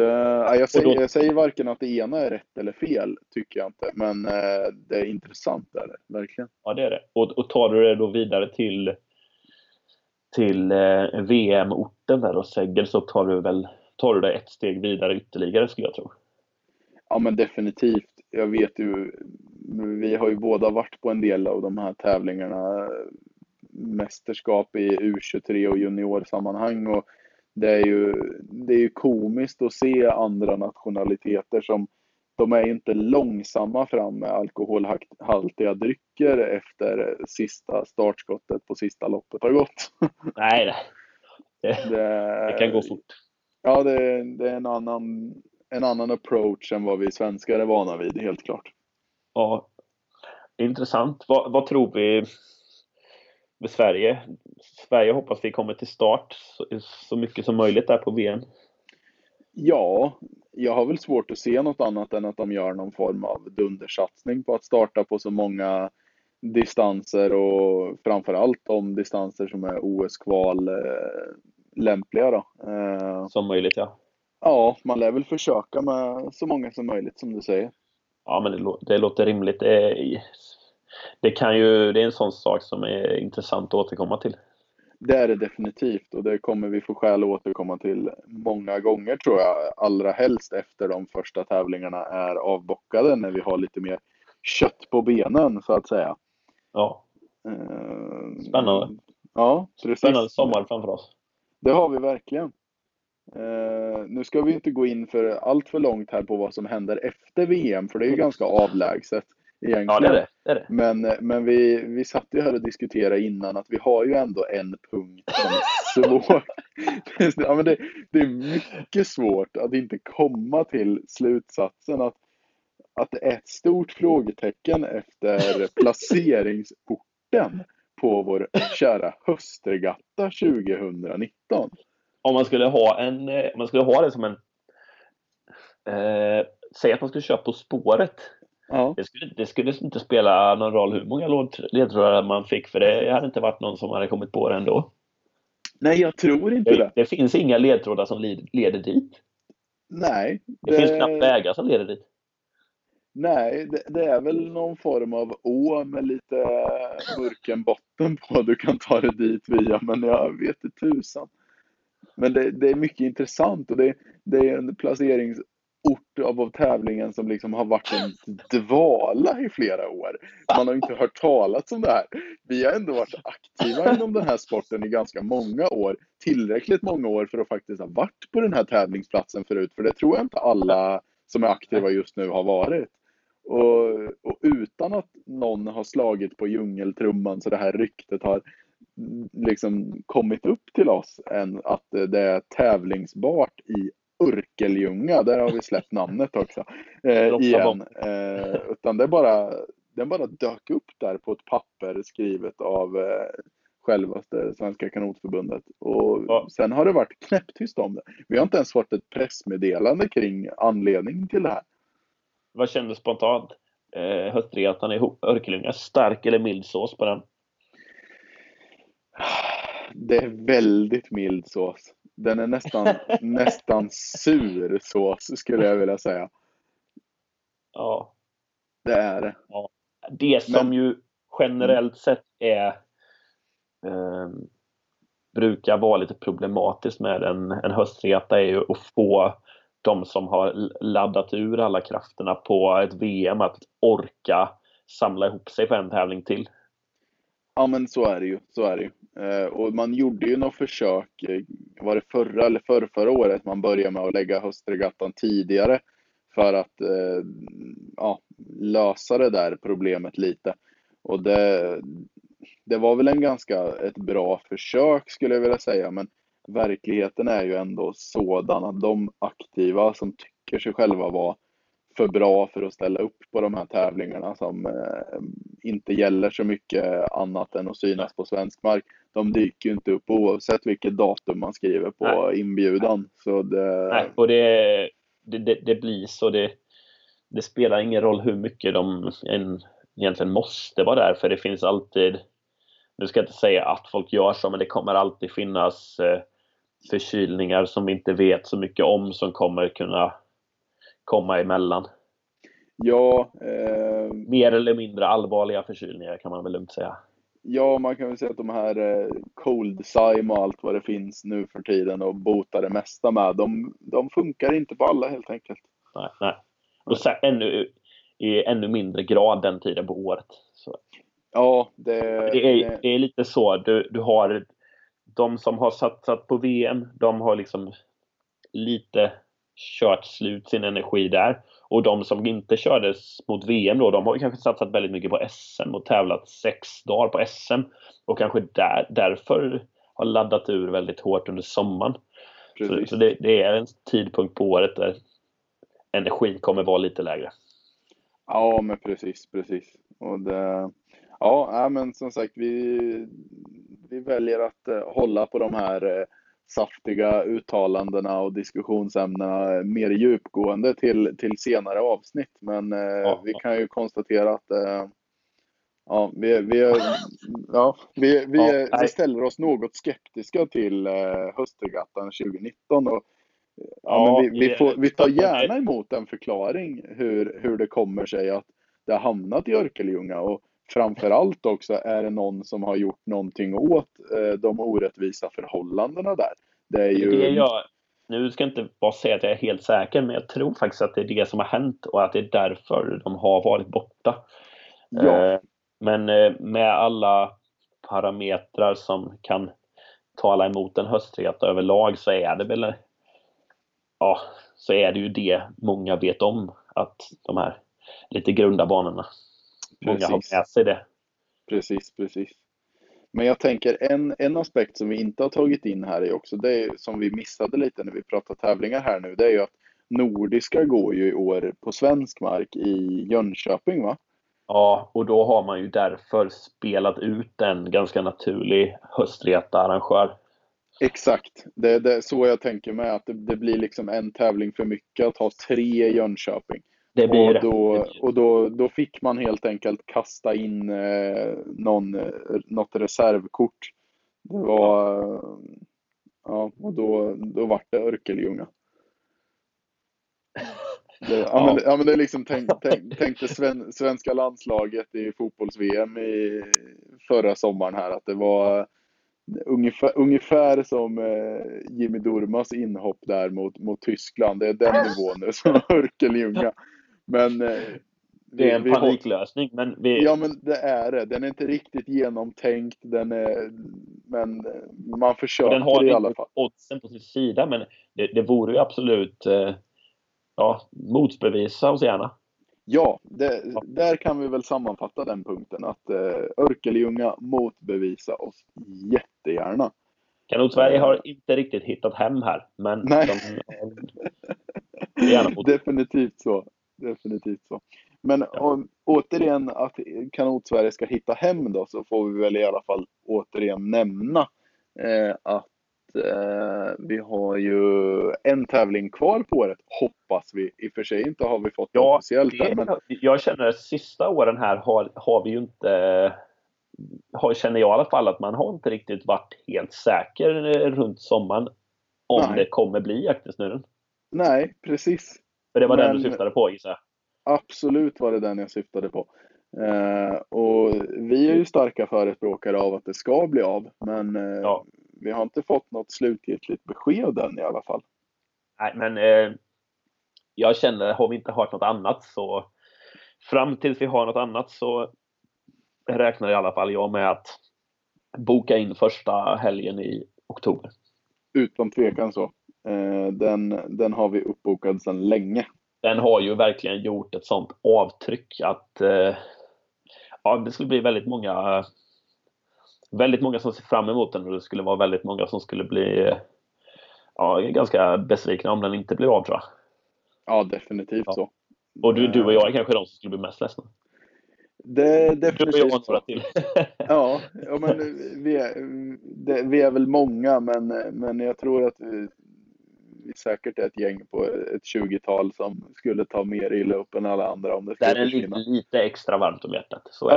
jag säger varken att det ena är rätt eller fel, tycker jag inte, men det är intressant där, verkligen. Ja, det är det. Och tar du det då vidare till VM-orten där och Szeged, så tar du det ett steg vidare ytterligare, skulle jag tro. Ja, men definitivt. Jag vet ju, vi har ju båda varit på en del av de här tävlingarna, mästerskap i U23 och juniorsammanhang, och det är ju komiskt att se andra nationaliteter som, de är inte långsamma fram med alkoholhaltiga drycker efter sista startskottet på sista loppet har gått. Nej, det kan gå fort. Ja, det är en annan approach än vad vi svenskar är vana vid, helt klart. Ja, intressant. Vad tror vi med Sverige? Sverige hoppas vi kommer till start så mycket som möjligt där på VM. Ja, jag har väl svårt att se något annat än att de gör någon form av dundersatsning på att starta på så många distanser och framförallt de distanser som är OS-kval lämpliga då. Som möjligt, ja. Ja, man lär väl försöka med så många som möjligt som du säger. Ja, men det låter rimligt. Det är en sån sak som är intressant att återkomma till. Det är det definitivt och det kommer vi få skäl att återkomma till många gånger tror jag. Allra helst efter de första tävlingarna är avbockade när vi har lite mer kött på benen så att säga. Ja. Spännande. Ja, precis. Spännande sommar framför oss. Det har vi verkligen. Nu ska vi inte gå in för allt för långt här på vad som händer efter VM för det är ju ganska avlägset egentligen. Ja, det är det. Men vi satt ju här och diskuterade innan att vi har ju ändå en punkt som är svår. Ja, men det är mycket svårt att inte komma till slutsatsen att det är ett stort frågetecken efter placeringsorten på vår kära höstregatta 2019. Om man skulle ha det som en säg att man skulle köra På spåret. Ja. Det skulle inte spela någon roll hur många ledtrådar man fick för det hade inte varit någon som hade kommit på det ändå. Nej, jag tror inte det. Det finns inga ledtrådar som leder dit. Nej. Det finns knappt vägar som leder dit. Nej, det är väl någon form av å med lite burken botten på. Du kan ta det dit via, men jag vet inte tusan. Men det är mycket intressant och det är en placeringsort av tävlingen som liksom har varit en dvala i flera år. Man har inte hört talas om det här. Vi har ändå varit aktiva inom den här sporten i ganska många år. Tillräckligt många år för att faktiskt ha varit på den här tävlingsplatsen förut. För det tror jag inte alla som är aktiva just nu har varit. Och utan att någon har slagit på djungeltrumman så det här ryktet har liksom kommit upp till oss än att det är tävlingsbart i Örkeljunga. Där har vi släppt namnet också igen. Utan den bara dök upp där på ett papper skrivet av självaste Svenska Kanotförbundet. Och sen har det varit knäpptyst om det. Vi har inte ens fått ett pressmeddelande kring anledningen till det här. Vad kändes spontant? Höstregattan i Örkeljunga, stark eller mild sås på den? Det är väldigt mild sås. Den är nästan sur sås skulle jag vilja säga. Ja. Det är det. Ja. Det som ju generellt sett är brukar vara lite problematiskt med en höstregatta är ju att få de som har laddat ur alla krafterna på ett VM att orka samla ihop sig på en tävling till. Ja, men så är det ju. Och man gjorde ju något försök, var det förra året man började med att lägga höstregattan tidigare för att lösa det där problemet lite. Och det var väl ett bra försök skulle jag vilja säga, men verkligheten är ju ändå sådan att de aktiva som tycker sig själva vara för bra för att ställa upp på de här tävlingarna som inte gäller så mycket annat än att synas på svensk mark. De dyker ju inte upp oavsett vilket datum man skriver på inbjudan. Så det blir så. Det spelar ingen roll hur mycket de egentligen måste vara där. För det finns alltid, nu ska jag inte säga att folk gör så, men det kommer alltid finnas förkylningar som vi inte vet så mycket om som kommer kunna komma emellan. Ja, mer eller mindre allvarliga förkylningar kan man väl lugnt säga. Ja, man kan väl säga att de här coldzyme och allt vad det finns nu för tiden och botar det mesta med, de funkar inte på alla helt enkelt. Nej. Och så i ännu mindre grad den tiden på året. Så. Ja, det är lite så. Du har de som har satsat på VM, de har liksom lite kört slut sin energi där. Och de som inte kördes mot VM då, de har ju kanske satsat väldigt mycket på SM och tävlat 6 dagar på SM och kanske därför har laddat ur väldigt hårt under sommaren. Precis. Så det är en tidpunkt på året där energi kommer vara lite lägre. Ja, men precis. Och men som sagt vi väljer att hålla på de här saftiga uttalandena och diskussionsämnena mer djupgående till senare avsnitt. Men vi kan ju konstatera att vi ställer oss något skeptiska till Höstregattan 2019 och vi tar gärna emot en förklaring hur det kommer sig att det har hamnat i Örkeljunga, och framförallt också är det någon som har gjort någonting åt de orättvisa förhållandena där. Det är ju... Nu ska jag inte bara säga att jag är helt säker, men jag tror faktiskt att det är det som har hänt och att det är därför de har varit borta. Ja. Men med alla parametrar som kan tala emot en höstregatta överlag, så är det väl så är det ju det många vet om, att de här lite grunda banorna, många har med sig det. Precis. Men jag tänker en aspekt som vi inte har tagit in här är också, det är, som vi missade lite när vi pratade tävlingar här nu, det är ju att nordiska går ju i år på svensk mark i Jönköping, va? Ja, och då har man ju därför spelat ut en ganska naturlig höstreta arrangör. Exakt, det är så jag tänker mig, att det blir liksom en tävling för mycket att ha tre i Jönköping. Det blir det. Och då fick man helt enkelt kasta in något reservkort. Det var, och då var det Örkeljunga. Men det är liksom tänkte svenska landslaget i fotbolls-VM i förra sommaren här, att det var ungefär som Jimmy Durmas inhopp där mot Tyskland. Det är den nivån nu som Örkeljunga. Men det är en paniklösning, men det är det. Den är inte riktigt genomtänkt, men man försöker i alla fall. Den har oddsen på sin sida, men det vore ju absolut motbevisa oss gärna. Ja, där kan vi väl sammanfatta den punkten, att Örkeljunga motbevisa oss jättegärna. Sverige har inte riktigt hittat hem här, men definitivt så. Men återigen, att Kanotsverige ska hitta hem då, så får vi väl i alla fall återigen nämna att vi har ju en tävling kvar på året, hoppas vi. I och för sig inte har vi fått officiellt där, men... Jag känner att sista åren här har vi ju inte, känner jag i alla fall, att man har inte riktigt varit helt säker runt sommaren om det kommer bli jaktsnurren. Nej, precis. För det var den du syftade på, Isa. Absolut var det den jag syftade på. Och vi är ju starka förespråkare av att det ska bli av, men vi har inte fått något slutgiltigt besked än i alla fall. Nej, men jag känner, har vi inte hört något annat, så fram tills vi har något annat, så räknar i alla fall jag med att boka in första helgen i oktober. Utan tvekan så. Den har vi uppbokad sedan länge. Den har ju verkligen gjort ett sånt avtryck att det skulle bli väldigt många som ser fram emot den, och det skulle vara väldigt många som skulle bli ganska besvikna om den inte blir av, tror jag. Ja, definitivt så. Och du och jag är kanske de som skulle bli mest ledsna. Det definitivt så. Till. Men vi är väl många, men jag tror att vi säkert är ett gäng på ett 20-tal som skulle ta mer illa upp än alla andra om det skulle försvinna. Det är lite extra varmt om hjärtat. Så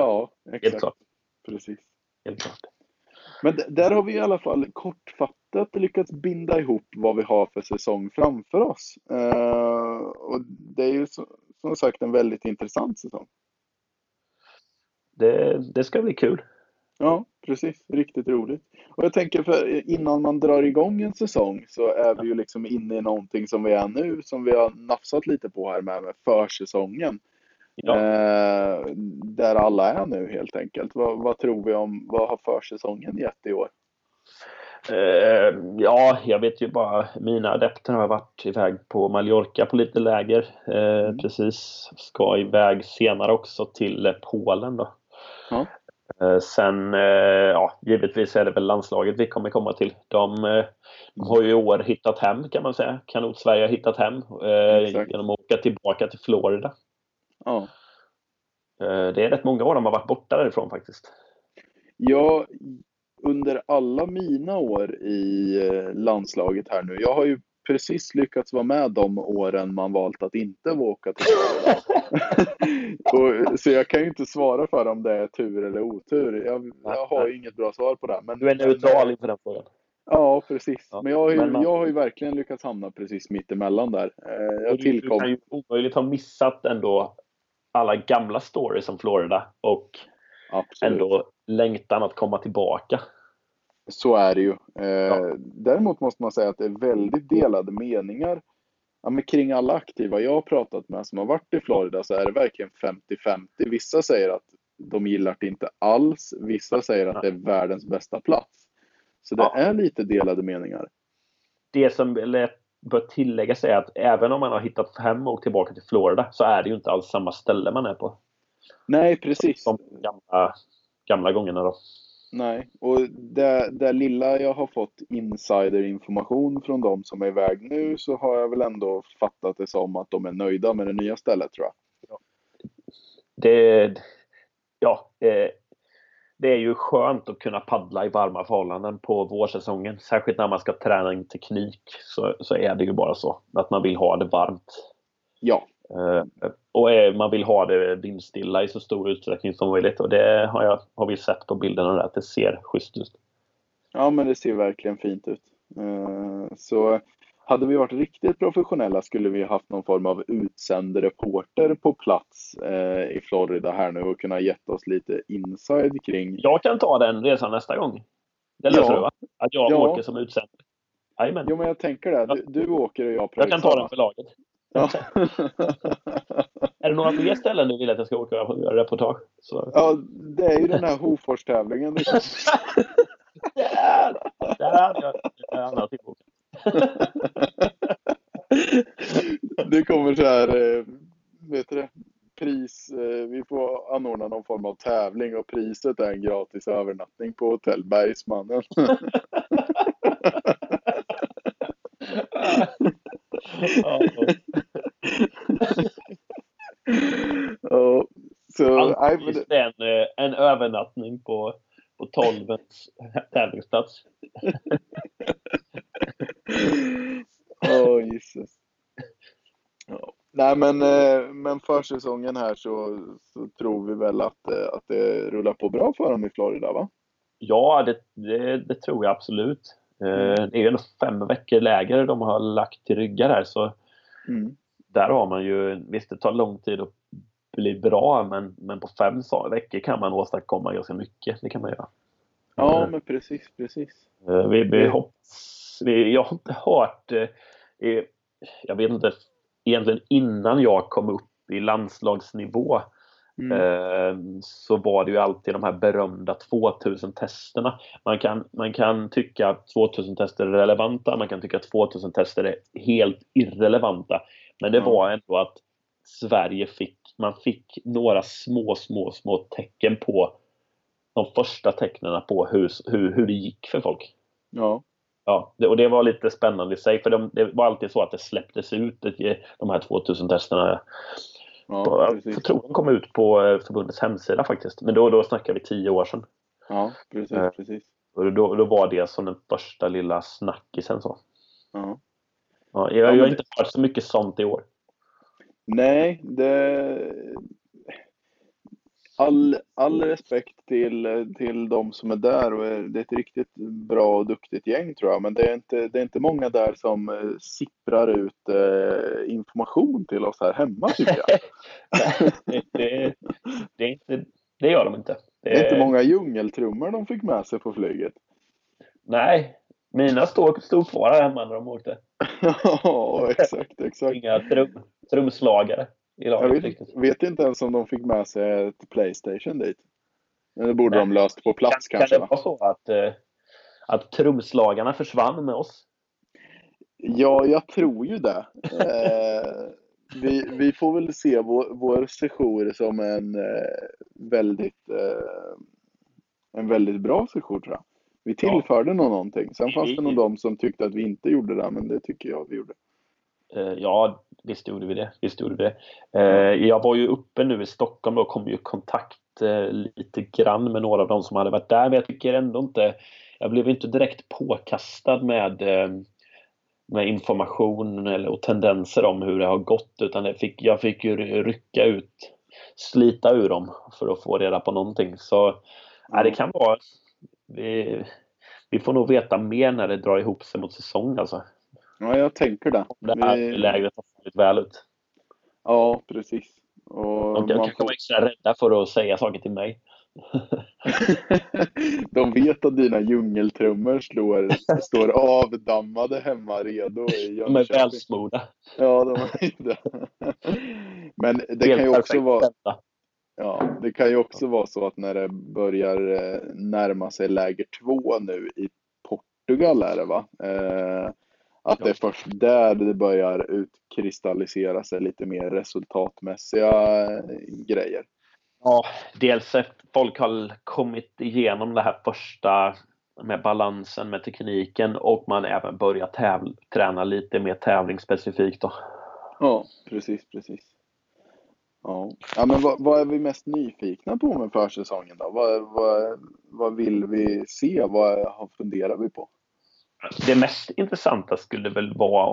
exakt. Precis. Helt klart. Men där har vi i alla fall kortfattat lyckats binda ihop vad vi har för säsong framför oss. Och det är ju som sagt en väldigt intressant säsong. Det ska bli kul. Ja, precis. Riktigt roligt. Och jag tänker, för innan man drar igång en säsong så är vi ju liksom inne i någonting som vi är nu, som vi har nafsat lite på här med försäsongen. Där alla är nu helt enkelt. Vad tror vi om, vad har försäsongen gett i år? Jag vet ju bara, mina adepter har varit iväg på Malmorca på lite läger precis, ska iväg senare också till Polen då. Sen givetvis är det väl landslaget vi kommer komma till. De har ju i år hittat hem, kan man säga. Kanot-Sverige har hittat hem genom att åka tillbaka till Florida. Det är rätt många år de har varit borta därifrån faktiskt. Ja, under alla mina år i landslaget här nu, jag har ju precis lyckats vara med de åren man valt att inte åka till och, så jag kan ju inte svara för om det är tur eller otur. Jag har ju inget bra svar på det. Men, du är neutral inför den frågan. Ja, precis. Ja. Men jag har ju verkligen lyckats hamna precis mitt emellan där. Du kan ju omöjligt ha missat ändå alla gamla stories om Florida och absolut. Ändå längtan att komma tillbaka. Så är det ju. Ja. Däremot måste man säga att det är väldigt delade meningar men kring alla aktiva jag har pratat med som har varit i Florida, så är det verkligen 50-50. Vissa säger att de gillar det inte alls. Vissa säger att det är världens bästa plats. Så det är lite delade meningar. Det som bör tilläggas är att även om man har hittat hem och tillbaka till Florida, så är det ju inte alls samma ställe man är på. Nej, precis. Som gamla gångerna då. Nej, och det lilla jag har fått insiderinformation från dem som är iväg nu, så har jag väl ändå fattat det som att de är nöjda med det nya stället, tror jag. Det är ju skönt att kunna paddla i varma förhållanden på vårsäsongen. Särskilt när man ska träna en teknik, så är det ju bara så att man vill ha det varmt. Ja. Och man vill ha det vindstilla i så stor utsträckning som möjligt. Och det har vi sett på bilderna där, att det ser schysst ut. Ja, men det ser verkligen fint ut. Så hade vi varit riktigt professionella skulle vi haft någon form av utsänd reporter på plats i Florida här nu och kunna gett oss lite inside kring. Jag kan ta den resan nästa gång. Det löser du, va? Att jag åker som utsänd. Amen. Jo, men jag tänker det. Du åker och jag pratar. Jag kan ta den för laget. Ja. Är det några fler ställen du vill att jag ska åka och göra reportage? Så. Ja, det är ju den här Hofors-tävlingen. Det är andra tillboken. Det kommer så här, vet du det, pris, vi får anordna någon form av tävling och priset är en gratis övernattning på Hotell Bergsmannen. En övernattning på 12:ens tävlingsplats. Jesus. Nej, men försäsongen här så tror vi väl att det rullar på bra för dem i Florida, va? Ja, det tror jag absolut. Det är ju 5 veckor lägre de har lagt till ryggar där, så där har man ju, visst det tar lång tid att bli bra, men på 5 veckor kan man åstadkomma ganska mycket. Det kan man göra. Ja, men precis. Jag har inte hört, jag vet inte egentligen, innan jag kom upp i landslagsnivå så var det ju alltid de här berömda 2000-testerna. Man kan tycka att 2000-tester är relevanta, man kan tycka att 2000-tester är helt irrelevanta. Men det var ändå att Sverige fick några små tecken på de första tecknena på hur det gick för folk. Ja. Ja, och det var lite spännande i sig, för det var alltid så att det släpptes ut de här 2000-testerna. Ja, jag tror de kom ut på förbundets hemsida faktiskt, men då snackar vi 10 år sedan. Ja, precis. Och då var det som den första lilla snackisen så. Ja. Ja, jag har inte hört så mycket sånt i år. Nej, all respekt till de som är där, och det är ett riktigt bra och duktigt gäng, tror jag. Men det är inte många där som sipprar ut information till oss här hemma, tycker jag. Det gör de inte. Det är inte många djungeltrummor de fick med sig på flyget. Nej, mina stod kvar här hemma när de åkte. Ja, exakt. Inga trumslagare. Jag vet inte ens om de fick med sig ett PlayStation dit. Men det borde de löst på plats kanske. Kan det vara så att trumslagarna försvann med oss? Ja, jag tror ju det. Vi får väl se vår session som en väldigt bra session, tror jag. Vi tillförde nog någonting. Sen fanns det nog de som tyckte att vi inte gjorde det, men det tycker jag vi gjorde. Ja, visst gjorde vi det. Jag var ju uppe nu i Stockholm och kom ju i kontakt lite grann med några av dem som hade varit där. Men jag tycker ändå inte, jag blev inte direkt påkastad med information och tendenser om hur det har gått, utan jag fick ju rycka ut, slita ur dem för att få reda på någonting. Så ja, det kan vara, vi får nog veta mer när det drar ihop sig mot säsong alltså. Ja, jag tänker det. Det här lägret har fallit väl ut. Ja, precis. Och jag kanske var extra rädda för att säga saker till mig. De vet att dina djungeltrummor står avdammade hemma redo i Jönköping. De är välsmorda. Ja, de är det. Men det helt kan ju också vara vänta. Ja, det kan ju också vara så att när det börjar närma sig läger 2 nu i Portugal är det, va? Att det är först där det börjar utkristallisera sig lite mer resultatmässiga grejer. Ja, dels att folk har kommit igenom det här första med balansen, med tekniken, och man även börjar träna lite mer tävlingsspecifikt då. Ja, precis. Ja men vad är vi mest nyfikna på med försäsongen då? Vad vill vi se? Vad funderar vi på? Det mest intressanta skulle väl vara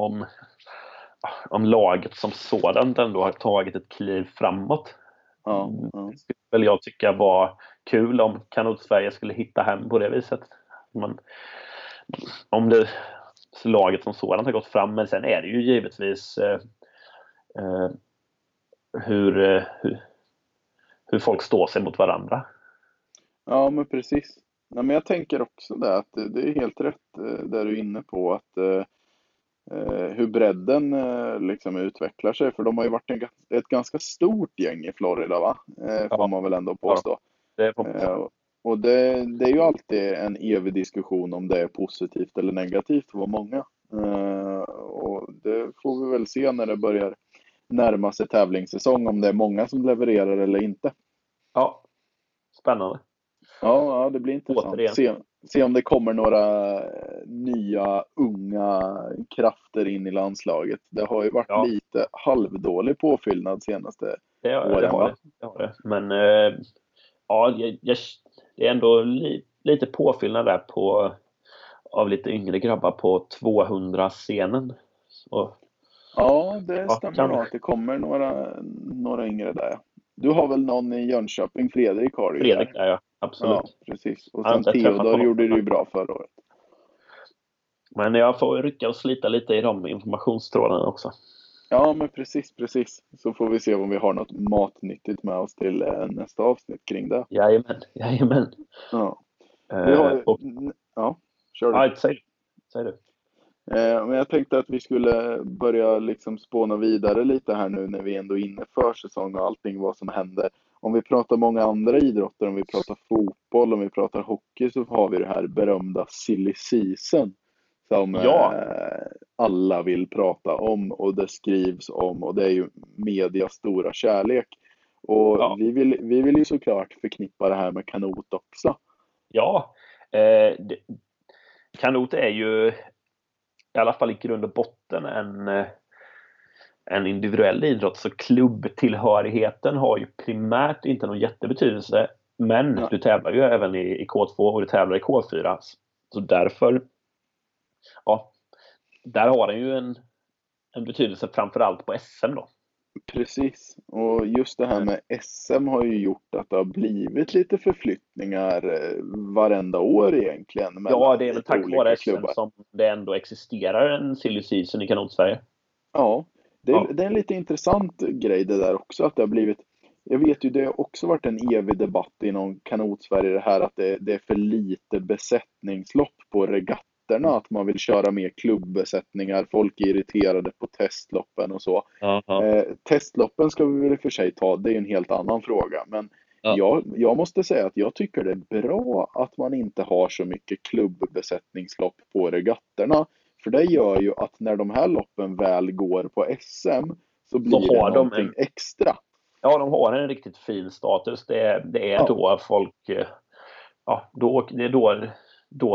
om laget som sådant ändå har tagit ett kliv framåt. Ja. Det skulle väl jag tycka var kul om Kanot-Sverige skulle hitta hem på det viset. Men om det laget som sådant har gått fram, men sen är det ju givetvis hur folk står sig mot varandra. Ja, men precis. Nej, men jag tänker också det, att det är helt rätt där du är inne på att hur bredden liksom utvecklar sig, för de har ju varit ett ganska stort gäng i Florida, va? Får man väl ändå påstå. Ja, det är och det är ju alltid en evig diskussion om det är positivt eller negativt för många. Och det får vi väl se när det börjar närma sig tävlingssäsong, om det är många som levererar eller inte. Ja, spännande. Ja, det blir intressant. Se om det kommer några nya unga krafter in i landslaget. Det har ju varit lite halvdålig påfyllnad senaste åren. Det har det. Men ja, det är ändå lite påfyllnad där av lite yngre grabbar på 200-scenen. Ja, det stämmer nog att det kommer några yngre där. Du har väl någon i Jönköping, Fredrik har du ju. Fredrik, där. Ja, absolut. Ja, precis. Och sen Theodor gjorde det ju bra förra året. Men jag får rycka och slita lite i de informationstrådarna också. Ja, men precis. Så får vi se om vi har något matnyttigt med oss till nästa avsnitt kring det. Jajamän. Ja. Kör du. Säg du. Men jag tänkte att vi skulle börja liksom spåna vidare lite här nu när vi ändå är inne för säsong och allting vad som händer. Om vi pratar många andra idrotter, om vi pratar fotboll, om vi pratar hockey, så har vi det här berömda silly season som alla vill prata om och det skrivs om, och det är ju medias stora kärlek. Och vi vill ju såklart förknippa det här med kanot också. Ja, kanot är ju i alla fall i grund och botten en individuell idrott, så klubbtillhörigheten har ju primärt inte någon jättebetydelse, men du tävlar ju även i K2 och du tävlar i K4, så därför där har den ju en betydelse framförallt på SM då. Precis, och just det här med SM har ju gjort att det har blivit lite förflyttningar varenda år egentligen. Ja, det är väl tack vare SM som det ändå existerar en silly season i Kanot-Sverige. Ja, det är en lite intressant grej det där också, att det har blivit, jag vet ju det har också varit en evig debatt inom Kanot-Sverige det här att det är för lite besättningslopp på regattorna, att man vill köra mer klubbesättningar, folk är irriterade på testloppen och så. Testloppen ska vi väl i och för sig ta, det är en helt annan fråga, men jag måste säga att jag tycker det är bra att man inte har så mycket klubbbesättningslopp på regattorna. För det gör ju att när de här loppen väl går på SM så blir de har det någonting extra. Ja, de har en riktigt fin status. Det är då folk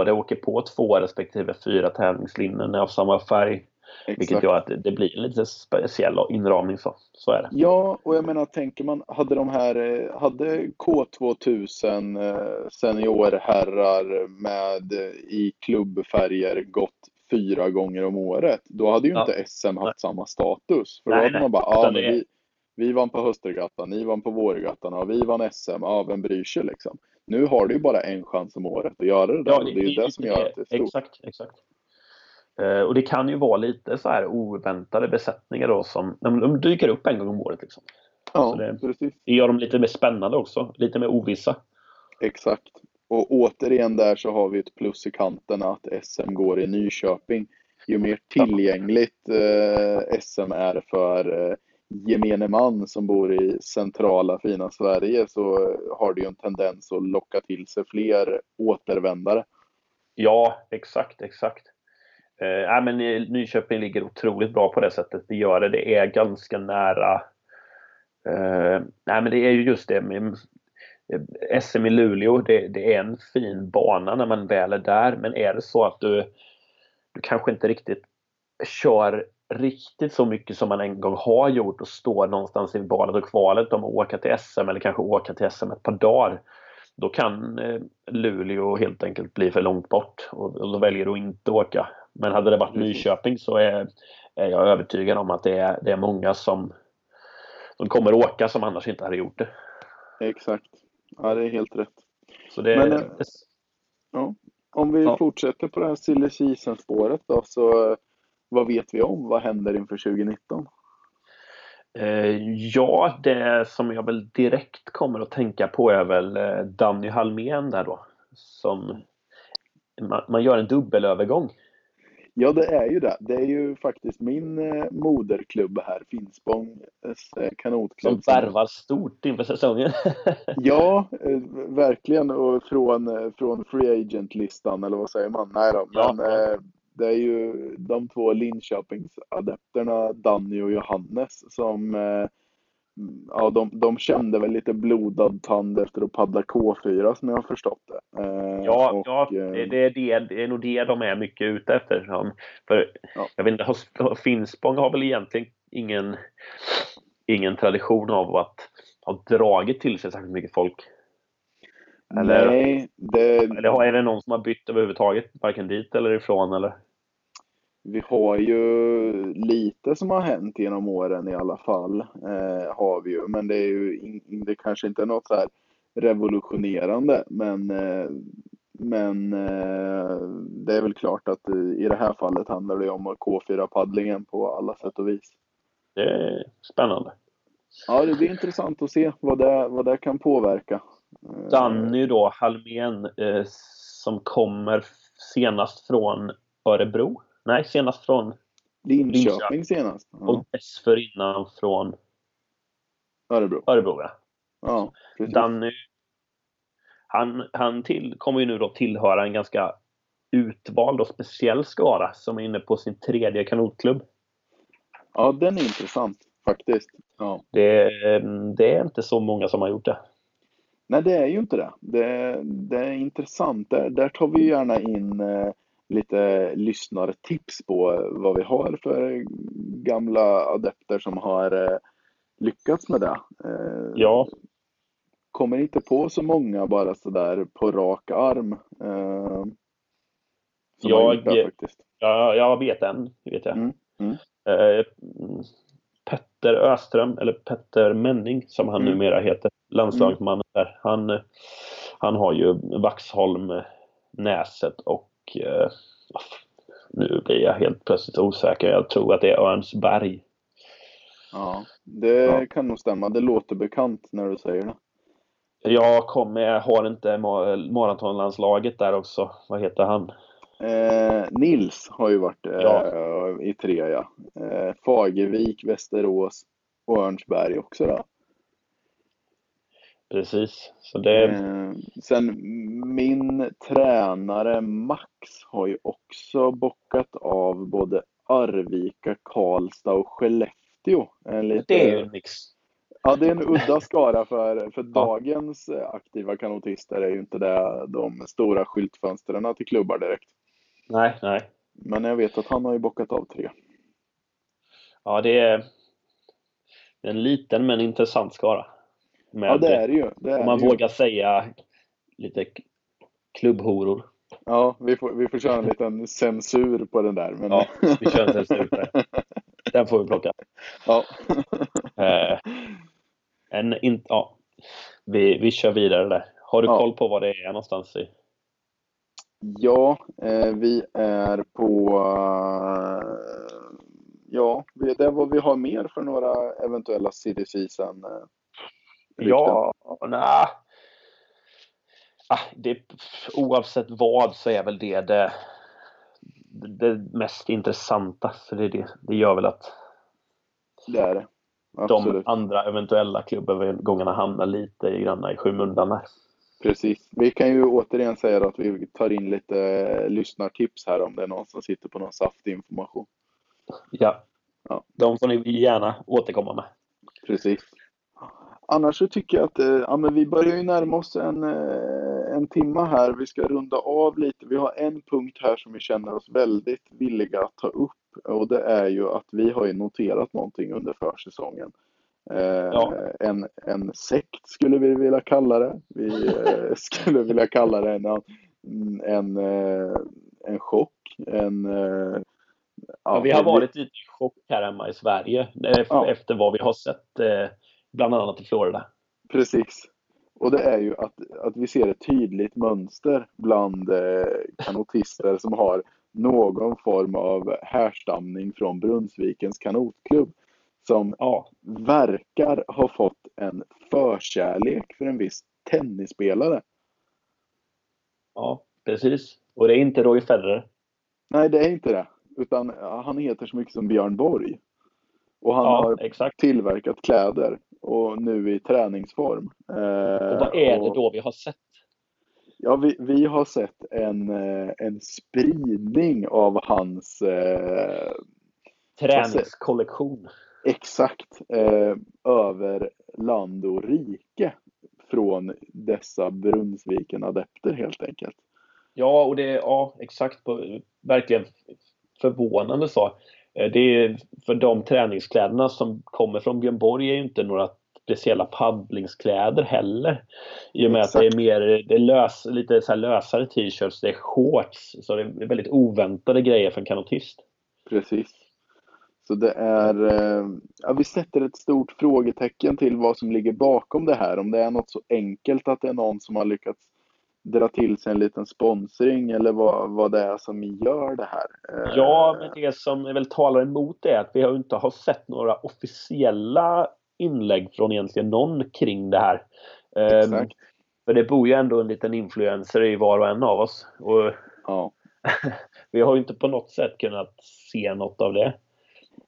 det åker på 2 respektive 4 tävlingslinjer av samma färg. Exakt. Vilket gör att det blir en lite speciell inramning, så är det. Ja, och jag menar, tänker man, hade de här, hade K2000 seniorherrar med i klubbfärger gått 4 gånger om året, då hade ju inte SM haft samma status. För då hade man bara, vi vann på höstergattan, ni vann på vårgattan, och vi vann SM, vem bryr sig liksom. Nu har du ju bara en chans om året att göra det där, och det är ju det som gör att det är stort. Exakt. Och det kan ju vara lite så här oväntade besättningar då, som de dyker upp en gång om året liksom. Ja, precis. Det gör dem lite mer spännande också, lite mer ovissa. Exakt. Och återigen där så har vi ett plus i kanterna att SM går i Nyköping. Ju mer tillgängligt SM är för gemene man som bor i centrala fina Sverige, så har det ju en tendens att locka till sig fler återvändare. Ja, exakt. Men Nyköping ligger otroligt bra på det sättet. Det gör det. Det är ganska nära. Men det är ju just det med SM i Luleå. Det är en fin bana när man väl är där. Men är det så att du kanske inte riktigt kör riktigt så mycket som man en gång har gjort och står någonstans i banan och kvalet om att åka till SM, eller kanske åka till SM ett par dagar, då kan Luleå helt enkelt bli för långt bort, och då väljer du inte åka. Men hade det varit Nyköping så är jag övertygad om att det är många som kommer åka som annars inte hade gjort det. Exakt. Ja, det är helt rätt. Så det, om vi fortsätter på det här silly season-spåret då, så vad vet vi om? Vad händer inför 2019? Det som jag väl direkt kommer att tänka på är väl Danny Halmén där då. Som man gör en dubbelövergång. Ja, det är ju det. Det är ju faktiskt min moderklubb här, Finspångs kanotklubb. Som värvar stort inför säsongen. Ja, verkligen. Och från free agent-listan, eller vad säger man? Nej då, det är ju de två Linköpingsadepterna Danny och Johannes som de kände väl lite blodad tand efter att paddla K4 som jag har förstått det. Det är nog det de är mycket ute efter. Jag vet inte, Finspång har väl egentligen ingen tradition av att ha dragit till sig särskilt mycket folk. Eller är det någon som har bytt överhuvudtaget, varken dit eller ifrån, eller? Vi har ju lite som har hänt genom åren i alla fall, har vi ju. Men det är ju det kanske inte är något så här revolutionerande, men det är väl klart att i det här fallet handlar det om K4-paddlingen på alla sätt och vis. Det är spännande. Ja, det blir intressant att se vad det kan påverka. Danny då, Halmén, som kommer senast från Örebro. Nej, senast från Linköping senast. Ja. Och dessförinnan från Örebro ja, Danny, han kommer ju nu då tillhöra en ganska utvald och speciell skara som är inne på sin 3:e kanotklubb. Ja, den är intressant faktiskt. Ja. Det är inte så många som har gjort det. Nej, det är ju inte det. Det är intressant. Där tar vi gärna in lite lyssnartips på vad vi har för gamla adepter som har lyckats med det. Ja. Kommer inte på så många bara så där på rak arm. Jag vet en, vet jag. Petter Öström, eller Petter Menning som han numera heter, landslagsmannen där. Han har ju Vaxholm, Näset och nu blir jag helt plötsligt osäker. Jag tror att det är Örnsberg. Ja, det kan nog stämma. Det låter bekant när du säger det. Jag har inte maratonlandslaget där också. Vad heter han? Nils har ju varit i 3, Fagervik, Västerås och Örnsberg också då. Precis. Så det... sen min tränare Max har ju också bockat av både Arvika, Karlstad och Skellefteå. Det är ju en mix. Ja, det är en udda skara för dagens aktiva kanotister är ju inte det, de stora skyltfönsterna till klubbar direkt. Nej. Men jag vet att han har ju bockat av 3. ja, det är en liten men intressant skara. Ja, det är det ju. Det är om man det vågar ju säga lite klubbhoror. Ja, vi får köra en liten censur på den där. Men... ja, vi kör en censur på det. Den får vi plocka. Ja. Vi kör vidare där. Har du koll på vad det är någonstans i? Ja, vi är på... ja, det är vad vi har mer för några eventuella CDC sen. Ja, nej. Oavsett vad så är väl det mest intressanta. För det gör väl att det är det. De andra eventuella klubbövergångarna hamnar lite i skymundan där. Precis. Vi kan ju återigen säga att vi tar in lite lyssnartips här om det är någon som sitter på någon saftig information. Ja. De får ni gärna återkomma med. Precis. Annars så tycker jag att vi börjar ju närma oss en timma här. Vi ska runda av lite. Vi har en punkt här som vi känner oss väldigt villiga att ta upp. Och det är ju att vi har ju noterat någonting under försäsongen. En sekt skulle vi vilja kalla det. Vi skulle vilja kalla det en chock. Vi har varit lite i chock här hemma i Sverige efter vad vi har sett bland annat i Florida. Precis. Och det är ju att vi ser ett tydligt mönster bland kanotister som har någon form av härstamning från Brunnsvikens kanotklubb som verkar ha fått en förkärlek för en viss tennisspelare. Ja, precis. Och det är inte Roger Federer. Nej, det är inte det. Utan han heter så mycket som Björn Borg. Och han har exakt tillverkat kläder och nu i träningsform. Och vad är det då vi har sett? Ja, vi har sett en spridning av hans träningskollektion. Exakt. Över land och rike från dessa Brunnsviken-adepter helt enkelt. Ja, och det är exakt på, verkligen förvånande så. Det är för de träningskläderna som kommer från Björn Borg är ju inte några speciella paddlingskläder heller. I och med att det är mer lite så här lösare t-shirts, det är shorts, så det är väldigt oväntade grejer för en kanotist. Precis. Så det är vi sätter ett stort frågetecken till vad som ligger bakom det här, om det är något så enkelt att det är någon som har lyckats dra till sig en liten sponsring eller vad det är som gör det här. Ja, men det som väl talar emot det är att vi inte har sett några officiella inlägg från egentligen någon kring det här. Exakt. För det bor ju ändå en liten influencer i var och en av oss. Och vi har ju inte på något sätt kunnat se något av det.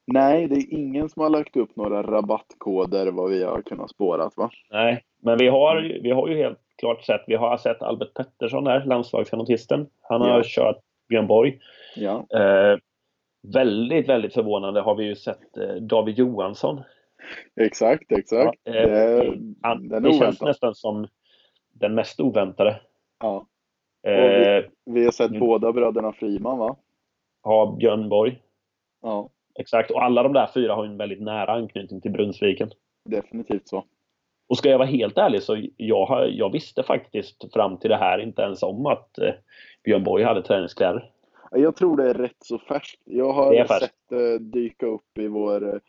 Nej, det är ingen som har lagt upp några rabattkoder vad vi har kunnat spåra, va? Nej, men vi har ju helt klart sett, vi har sett Albert Pettersson där, landslagskanotisten. Han har kört Björn Borg. Ja. Väldigt, väldigt förvånande har vi ju sett David Johansson. Exakt. Ja, det känns nästan som den mest oväntade. Ja. Vi har sett båda bröderna Friman, va? Ja, Björn Borg. Ja. Exakt, och alla de där fyra har en väldigt nära anknytning till Brunnsviken. Definitivt så. Och ska jag vara helt ärlig så jag visste faktiskt fram till det här inte ens om att Björn Borg hade träningskläder. Jag tror det är rätt så färskt. Jag har sett dyka upp i vår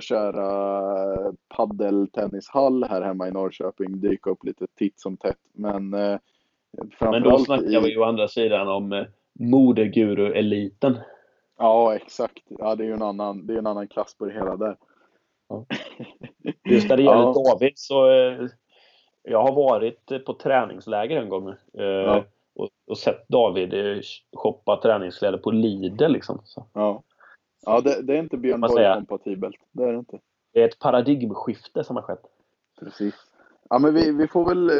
kära paddeltennishall här hemma i Norrköping. Dyka upp lite titt som tätt. Men då snackar vi ju å andra sidan om modeguru-eliten. Ja, exakt. Ja, det är ju en annan klass på det hela där. Ja. Just när det gäller David så jag har varit på träningsläger en gång och sett David shoppa träningskläder på Lidl liksom. Så. Ja, det är inte Björn Borg kompatibelt. Det är det inte. Det är ett paradigmskifte som har skett. Precis. Ja, men vi får väl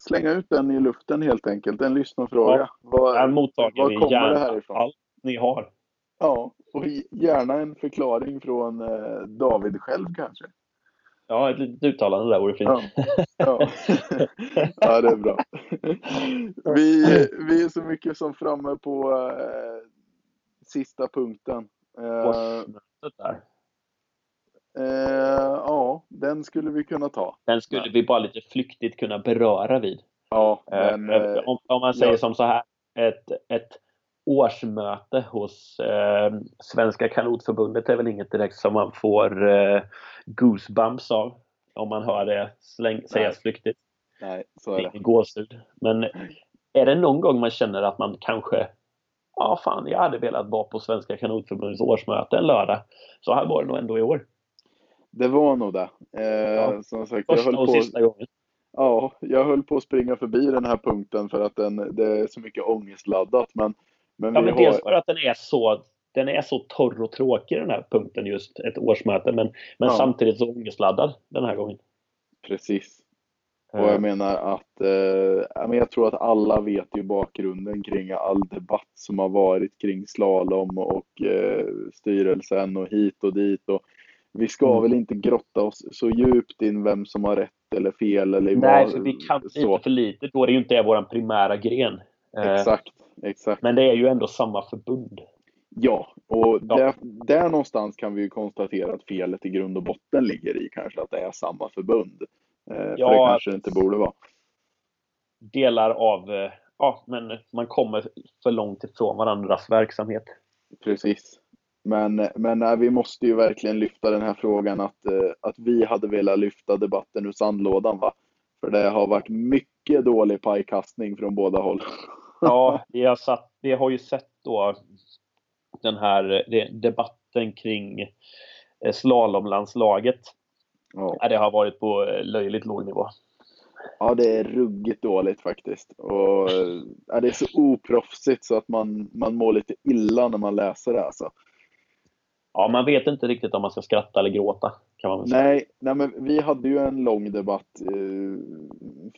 slänga ut den i luften helt enkelt. En lyssnarfråga. Var kommer det här ifrån? Allt ni har. Ja, och gärna en förklaring från David själv kanske. Ja, ett litet uttalande där vore fint. Ja, det är bra. Vi är så mycket som framme på sista punkten. Årsmötet där. Ja, den skulle vi kunna ta. Den skulle vi bara lite flyktigt kunna beröra vid. Ja, men, om man säger som så här, ett årsmöte hos Svenska Kanotförbundet är väl inget direkt som man får goosebumps av, om man hör det sägas flyktigt. Nej, så är det. Gåsud. Men är det någon gång man känner att man kanske, jag hade velat vara på Svenska Kanotförbundets årsmöte en lördag, så här var det nog ändå i år. Det var nog det. Som sagt, första och sista gången. Ja, jag höll på att springa förbi den här punkten för att det är så mycket ångestladdat. Men dels för att den är så torr och tråkig, den här punkten, just ett årsmöte. Men samtidigt så ångestladdad den här gången. Precis. Och jag menar att jag tror att alla vet ju bakgrunden kring all debatt som har varit kring slalom och styrelsen och hit och dit. Och vi ska väl inte grotta oss så djupt in vem som har rätt eller fel. Eller nej, för vi kan inte för lite. Då är det ju inte vår primära gren. Exakt. Men det är ju ändå samma förbund. Ja, och där någonstans kan vi ju konstatera att felet i grund och botten ligger i kanske att det är samma förbund. För det kanske inte borde vara. Delar av, men man kommer för långt ifrån varandras verksamhet. Precis. Men vi måste ju verkligen lyfta den här frågan, att vi hade velat lyfta debatten ur sandlådan, va? För det har varit mycket dålig pajkastning från båda håll. Ja, vi har ju sett då den här debatten kring slalomlandslaget. Ja, det har varit på löjligt låg nivå. Ja, det är ruggigt dåligt faktiskt. Och det är så oproffsigt så att man mår lite illa när man läser det, alltså. Ja, man vet inte riktigt om man ska skratta eller gråta, kan man väl säga. Nej, men vi hade ju en lång debatt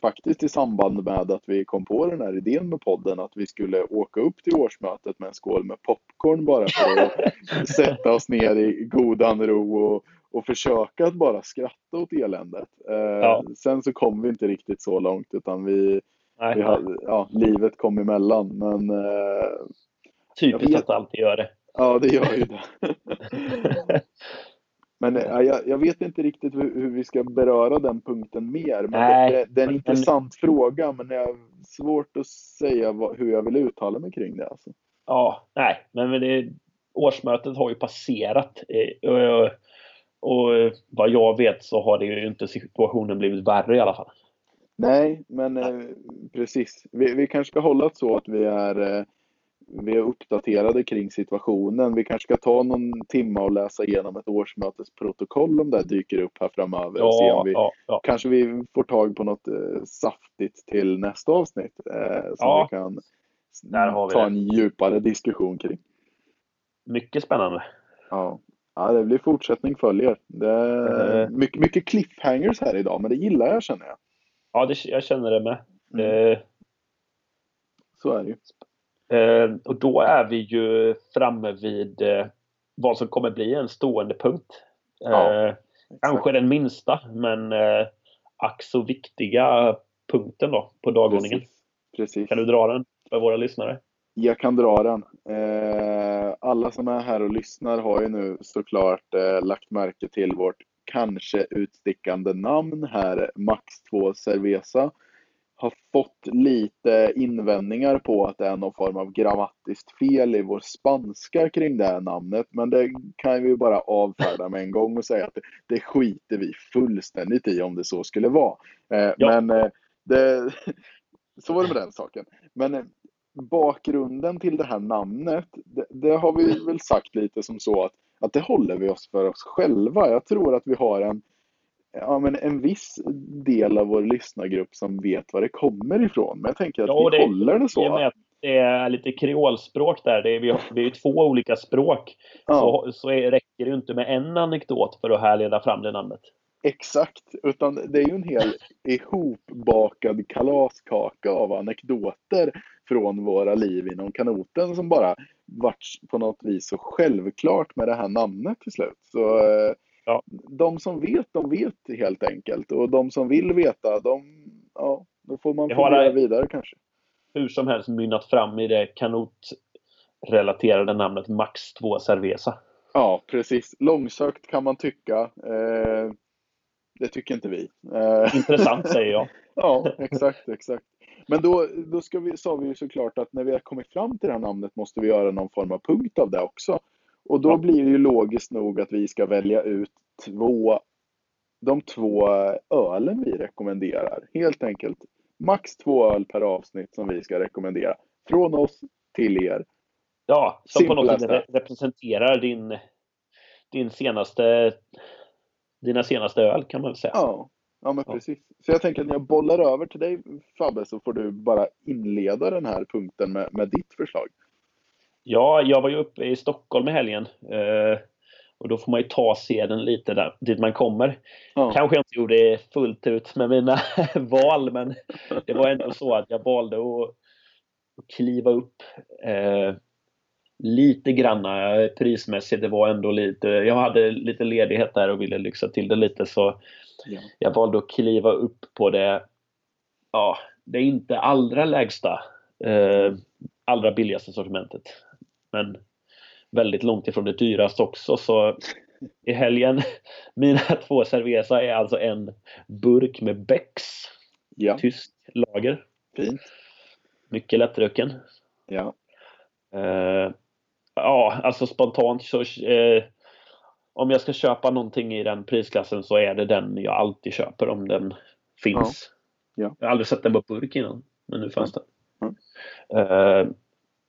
faktiskt i samband med att vi kom på den här idén med podden, att vi skulle åka upp till årsmötet med en skål med popcorn bara för att sätta oss ner i godan ro och försöka att bara skratta åt eländet. Sen så kom vi inte riktigt så långt, utan vi hade, livet kom emellan. Men, typiskt att alltid gör det. Ja, det gör ju det. Men jag vet inte riktigt hur vi ska beröra den punkten mer. Men det är en intressant fråga, men det är svårt att säga hur jag vill uttala mig kring det. Alltså. Ja, men årsmötet har ju passerat. Och vad jag vet så har det ju inte situationen blivit värre i alla fall. Nej, men precis. Vi kanske ska hålla så att vi är uppdaterade kring situationen. Vi kanske ska ta någon timme och läsa igenom ett årsmötesprotokoll om det dyker upp här framöver. Kanske vi får tag på något saftigt till nästa avsnitt som vi kan ta en djupare diskussion kring. Mycket spännande. Ja, det blir fortsättning följer. Det är mycket, mycket cliffhangers här idag, men det gillar jag, känner jag. Ja, jag känner det med. Så är det ju. Och då är vi ju framme vid vad som kommer bli en stående punkt. Kanske den minsta, men ack så viktiga punkten då på dagordningen. Precis. Kan du dra den för våra lyssnare? Jag kan dra den. Alla som är här och lyssnar har ju nu såklart lagt märke till vårt kanske utstickande namn här. Max 2 Cerveza har fått lite invändningar på att det är någon form av grammatiskt fel i vår spanska kring det här namnet. Men det kan vi bara avfärda med en gång och säga att det skiter vi fullständigt i om det så skulle vara. Men så var det med den saken. Men bakgrunden till det här namnet, det har vi väl sagt lite som så att det håller vi oss för oss själva. Jag tror att vi har en viss del av vår lyssnargrupp som vet vad det kommer ifrån. Men jag tänker att vi håller det så. Det är lite kreolspråk där. Det är ju 2 olika språk. Så räcker det ju inte med en anekdot för att härleda fram det namnet. Exakt, utan det är ju en hel ihopbakad kalaskaka av anekdoter från våra liv inom kanoten som bara vart på något vis så självklart med det här namnet till slut. Så de som vet, de vet helt enkelt. Och de som vill veta, då får man fundera vidare kanske. Hur som helst mynnat fram i det kanotrelaterade namnet Max 2 Cerveza. Ja, precis. Långsökt kan man tycka. Det tycker inte vi. Intressant säger jag. Ja, exakt. Men då sa vi ju såklart att när vi har kommit fram till det här namnet måste vi göra någon form av punkt av det också. Och då blir det ju logiskt nog att vi ska välja ut de två ölen vi rekommenderar. Helt enkelt. Max 2 öl per avsnitt som vi ska rekommendera. Från oss till er. Ja, som Simplast på något sätt representerar dina senaste öl kan man väl säga. Ja men precis. Så jag tänker att jag bollar över till dig Fabbe så får du bara inleda den här punkten med ditt förslag. Ja, jag var ju uppe i Stockholm i helgen och då får man ju ta seden lite där, dit man kommer. Ja. Kanske jag inte gjorde fullt ut med mina val, men det var ändå så att jag valde att kliva upp lite granna prismässigt. Det var ändå lite, jag hade lite ledighet där och ville lyxa till det lite, så jag valde att kliva upp på det. Ja, det är inte allra lägsta allra billigaste sortimentet, men väldigt långt ifrån det dyraste också. Så i helgen mina 2 cerveza är alltså en burk med Becks, tysk lager. Fint. Mycket lättdrucken. Ja. Ja, alltså spontant så om jag ska köpa någonting i den prisklassen så är det den jag alltid köper om den finns. Ja. Jag har aldrig sett den på burk innan, men nu fanns den.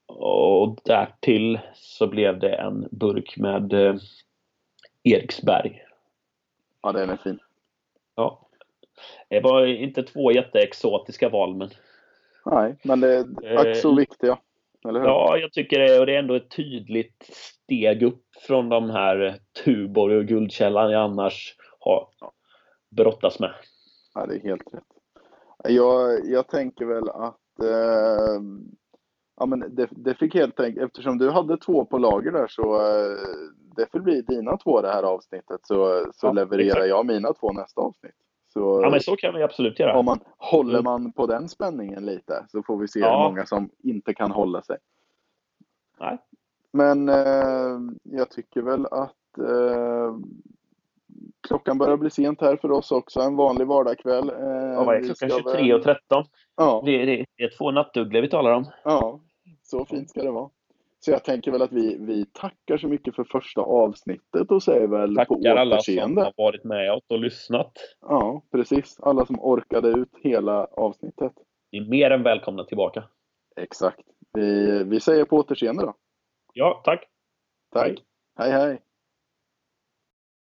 Och därtill så blev det en burk med Eriksberg. Ja, den är fin. Ja. Det var inte 2 jätteexotiska val, men nej, men det är också viktiga. Eller hur? Ja, jag tycker det. Och det är ändå ett tydligt steg upp från de här Tuborg och Guldkällan jag annars har brottats med. Ja, det är helt rätt. Jag tänker väl att det fick helt enkelt, eftersom du hade 2 på lager där, så det får bli dina 2 det här avsnittet. Så levererar jag mina 2 nästa avsnitt. Så, ja, men så kan vi absolut göra. Håller man på den spänningen lite så får vi se hur många som inte kan hålla sig. Nej. Men jag tycker väl att klockan börjar bli sent här för oss också. En vanlig vardagkväll. Klockan 23:13. Ja. Det är 2 nattugglor vi talar om. Ja, så fint ska det vara. Så jag tänker väl att vi tackar så mycket för första avsnittet och säger väl tackar på återseende. Tackar alla som har varit med och lyssnat. Ja, precis. Alla som orkade ut hela avsnittet. Ni är mer än välkomna tillbaka. Exakt. Vi säger på återseende då. Ja, tack. Tack. Hej, hej.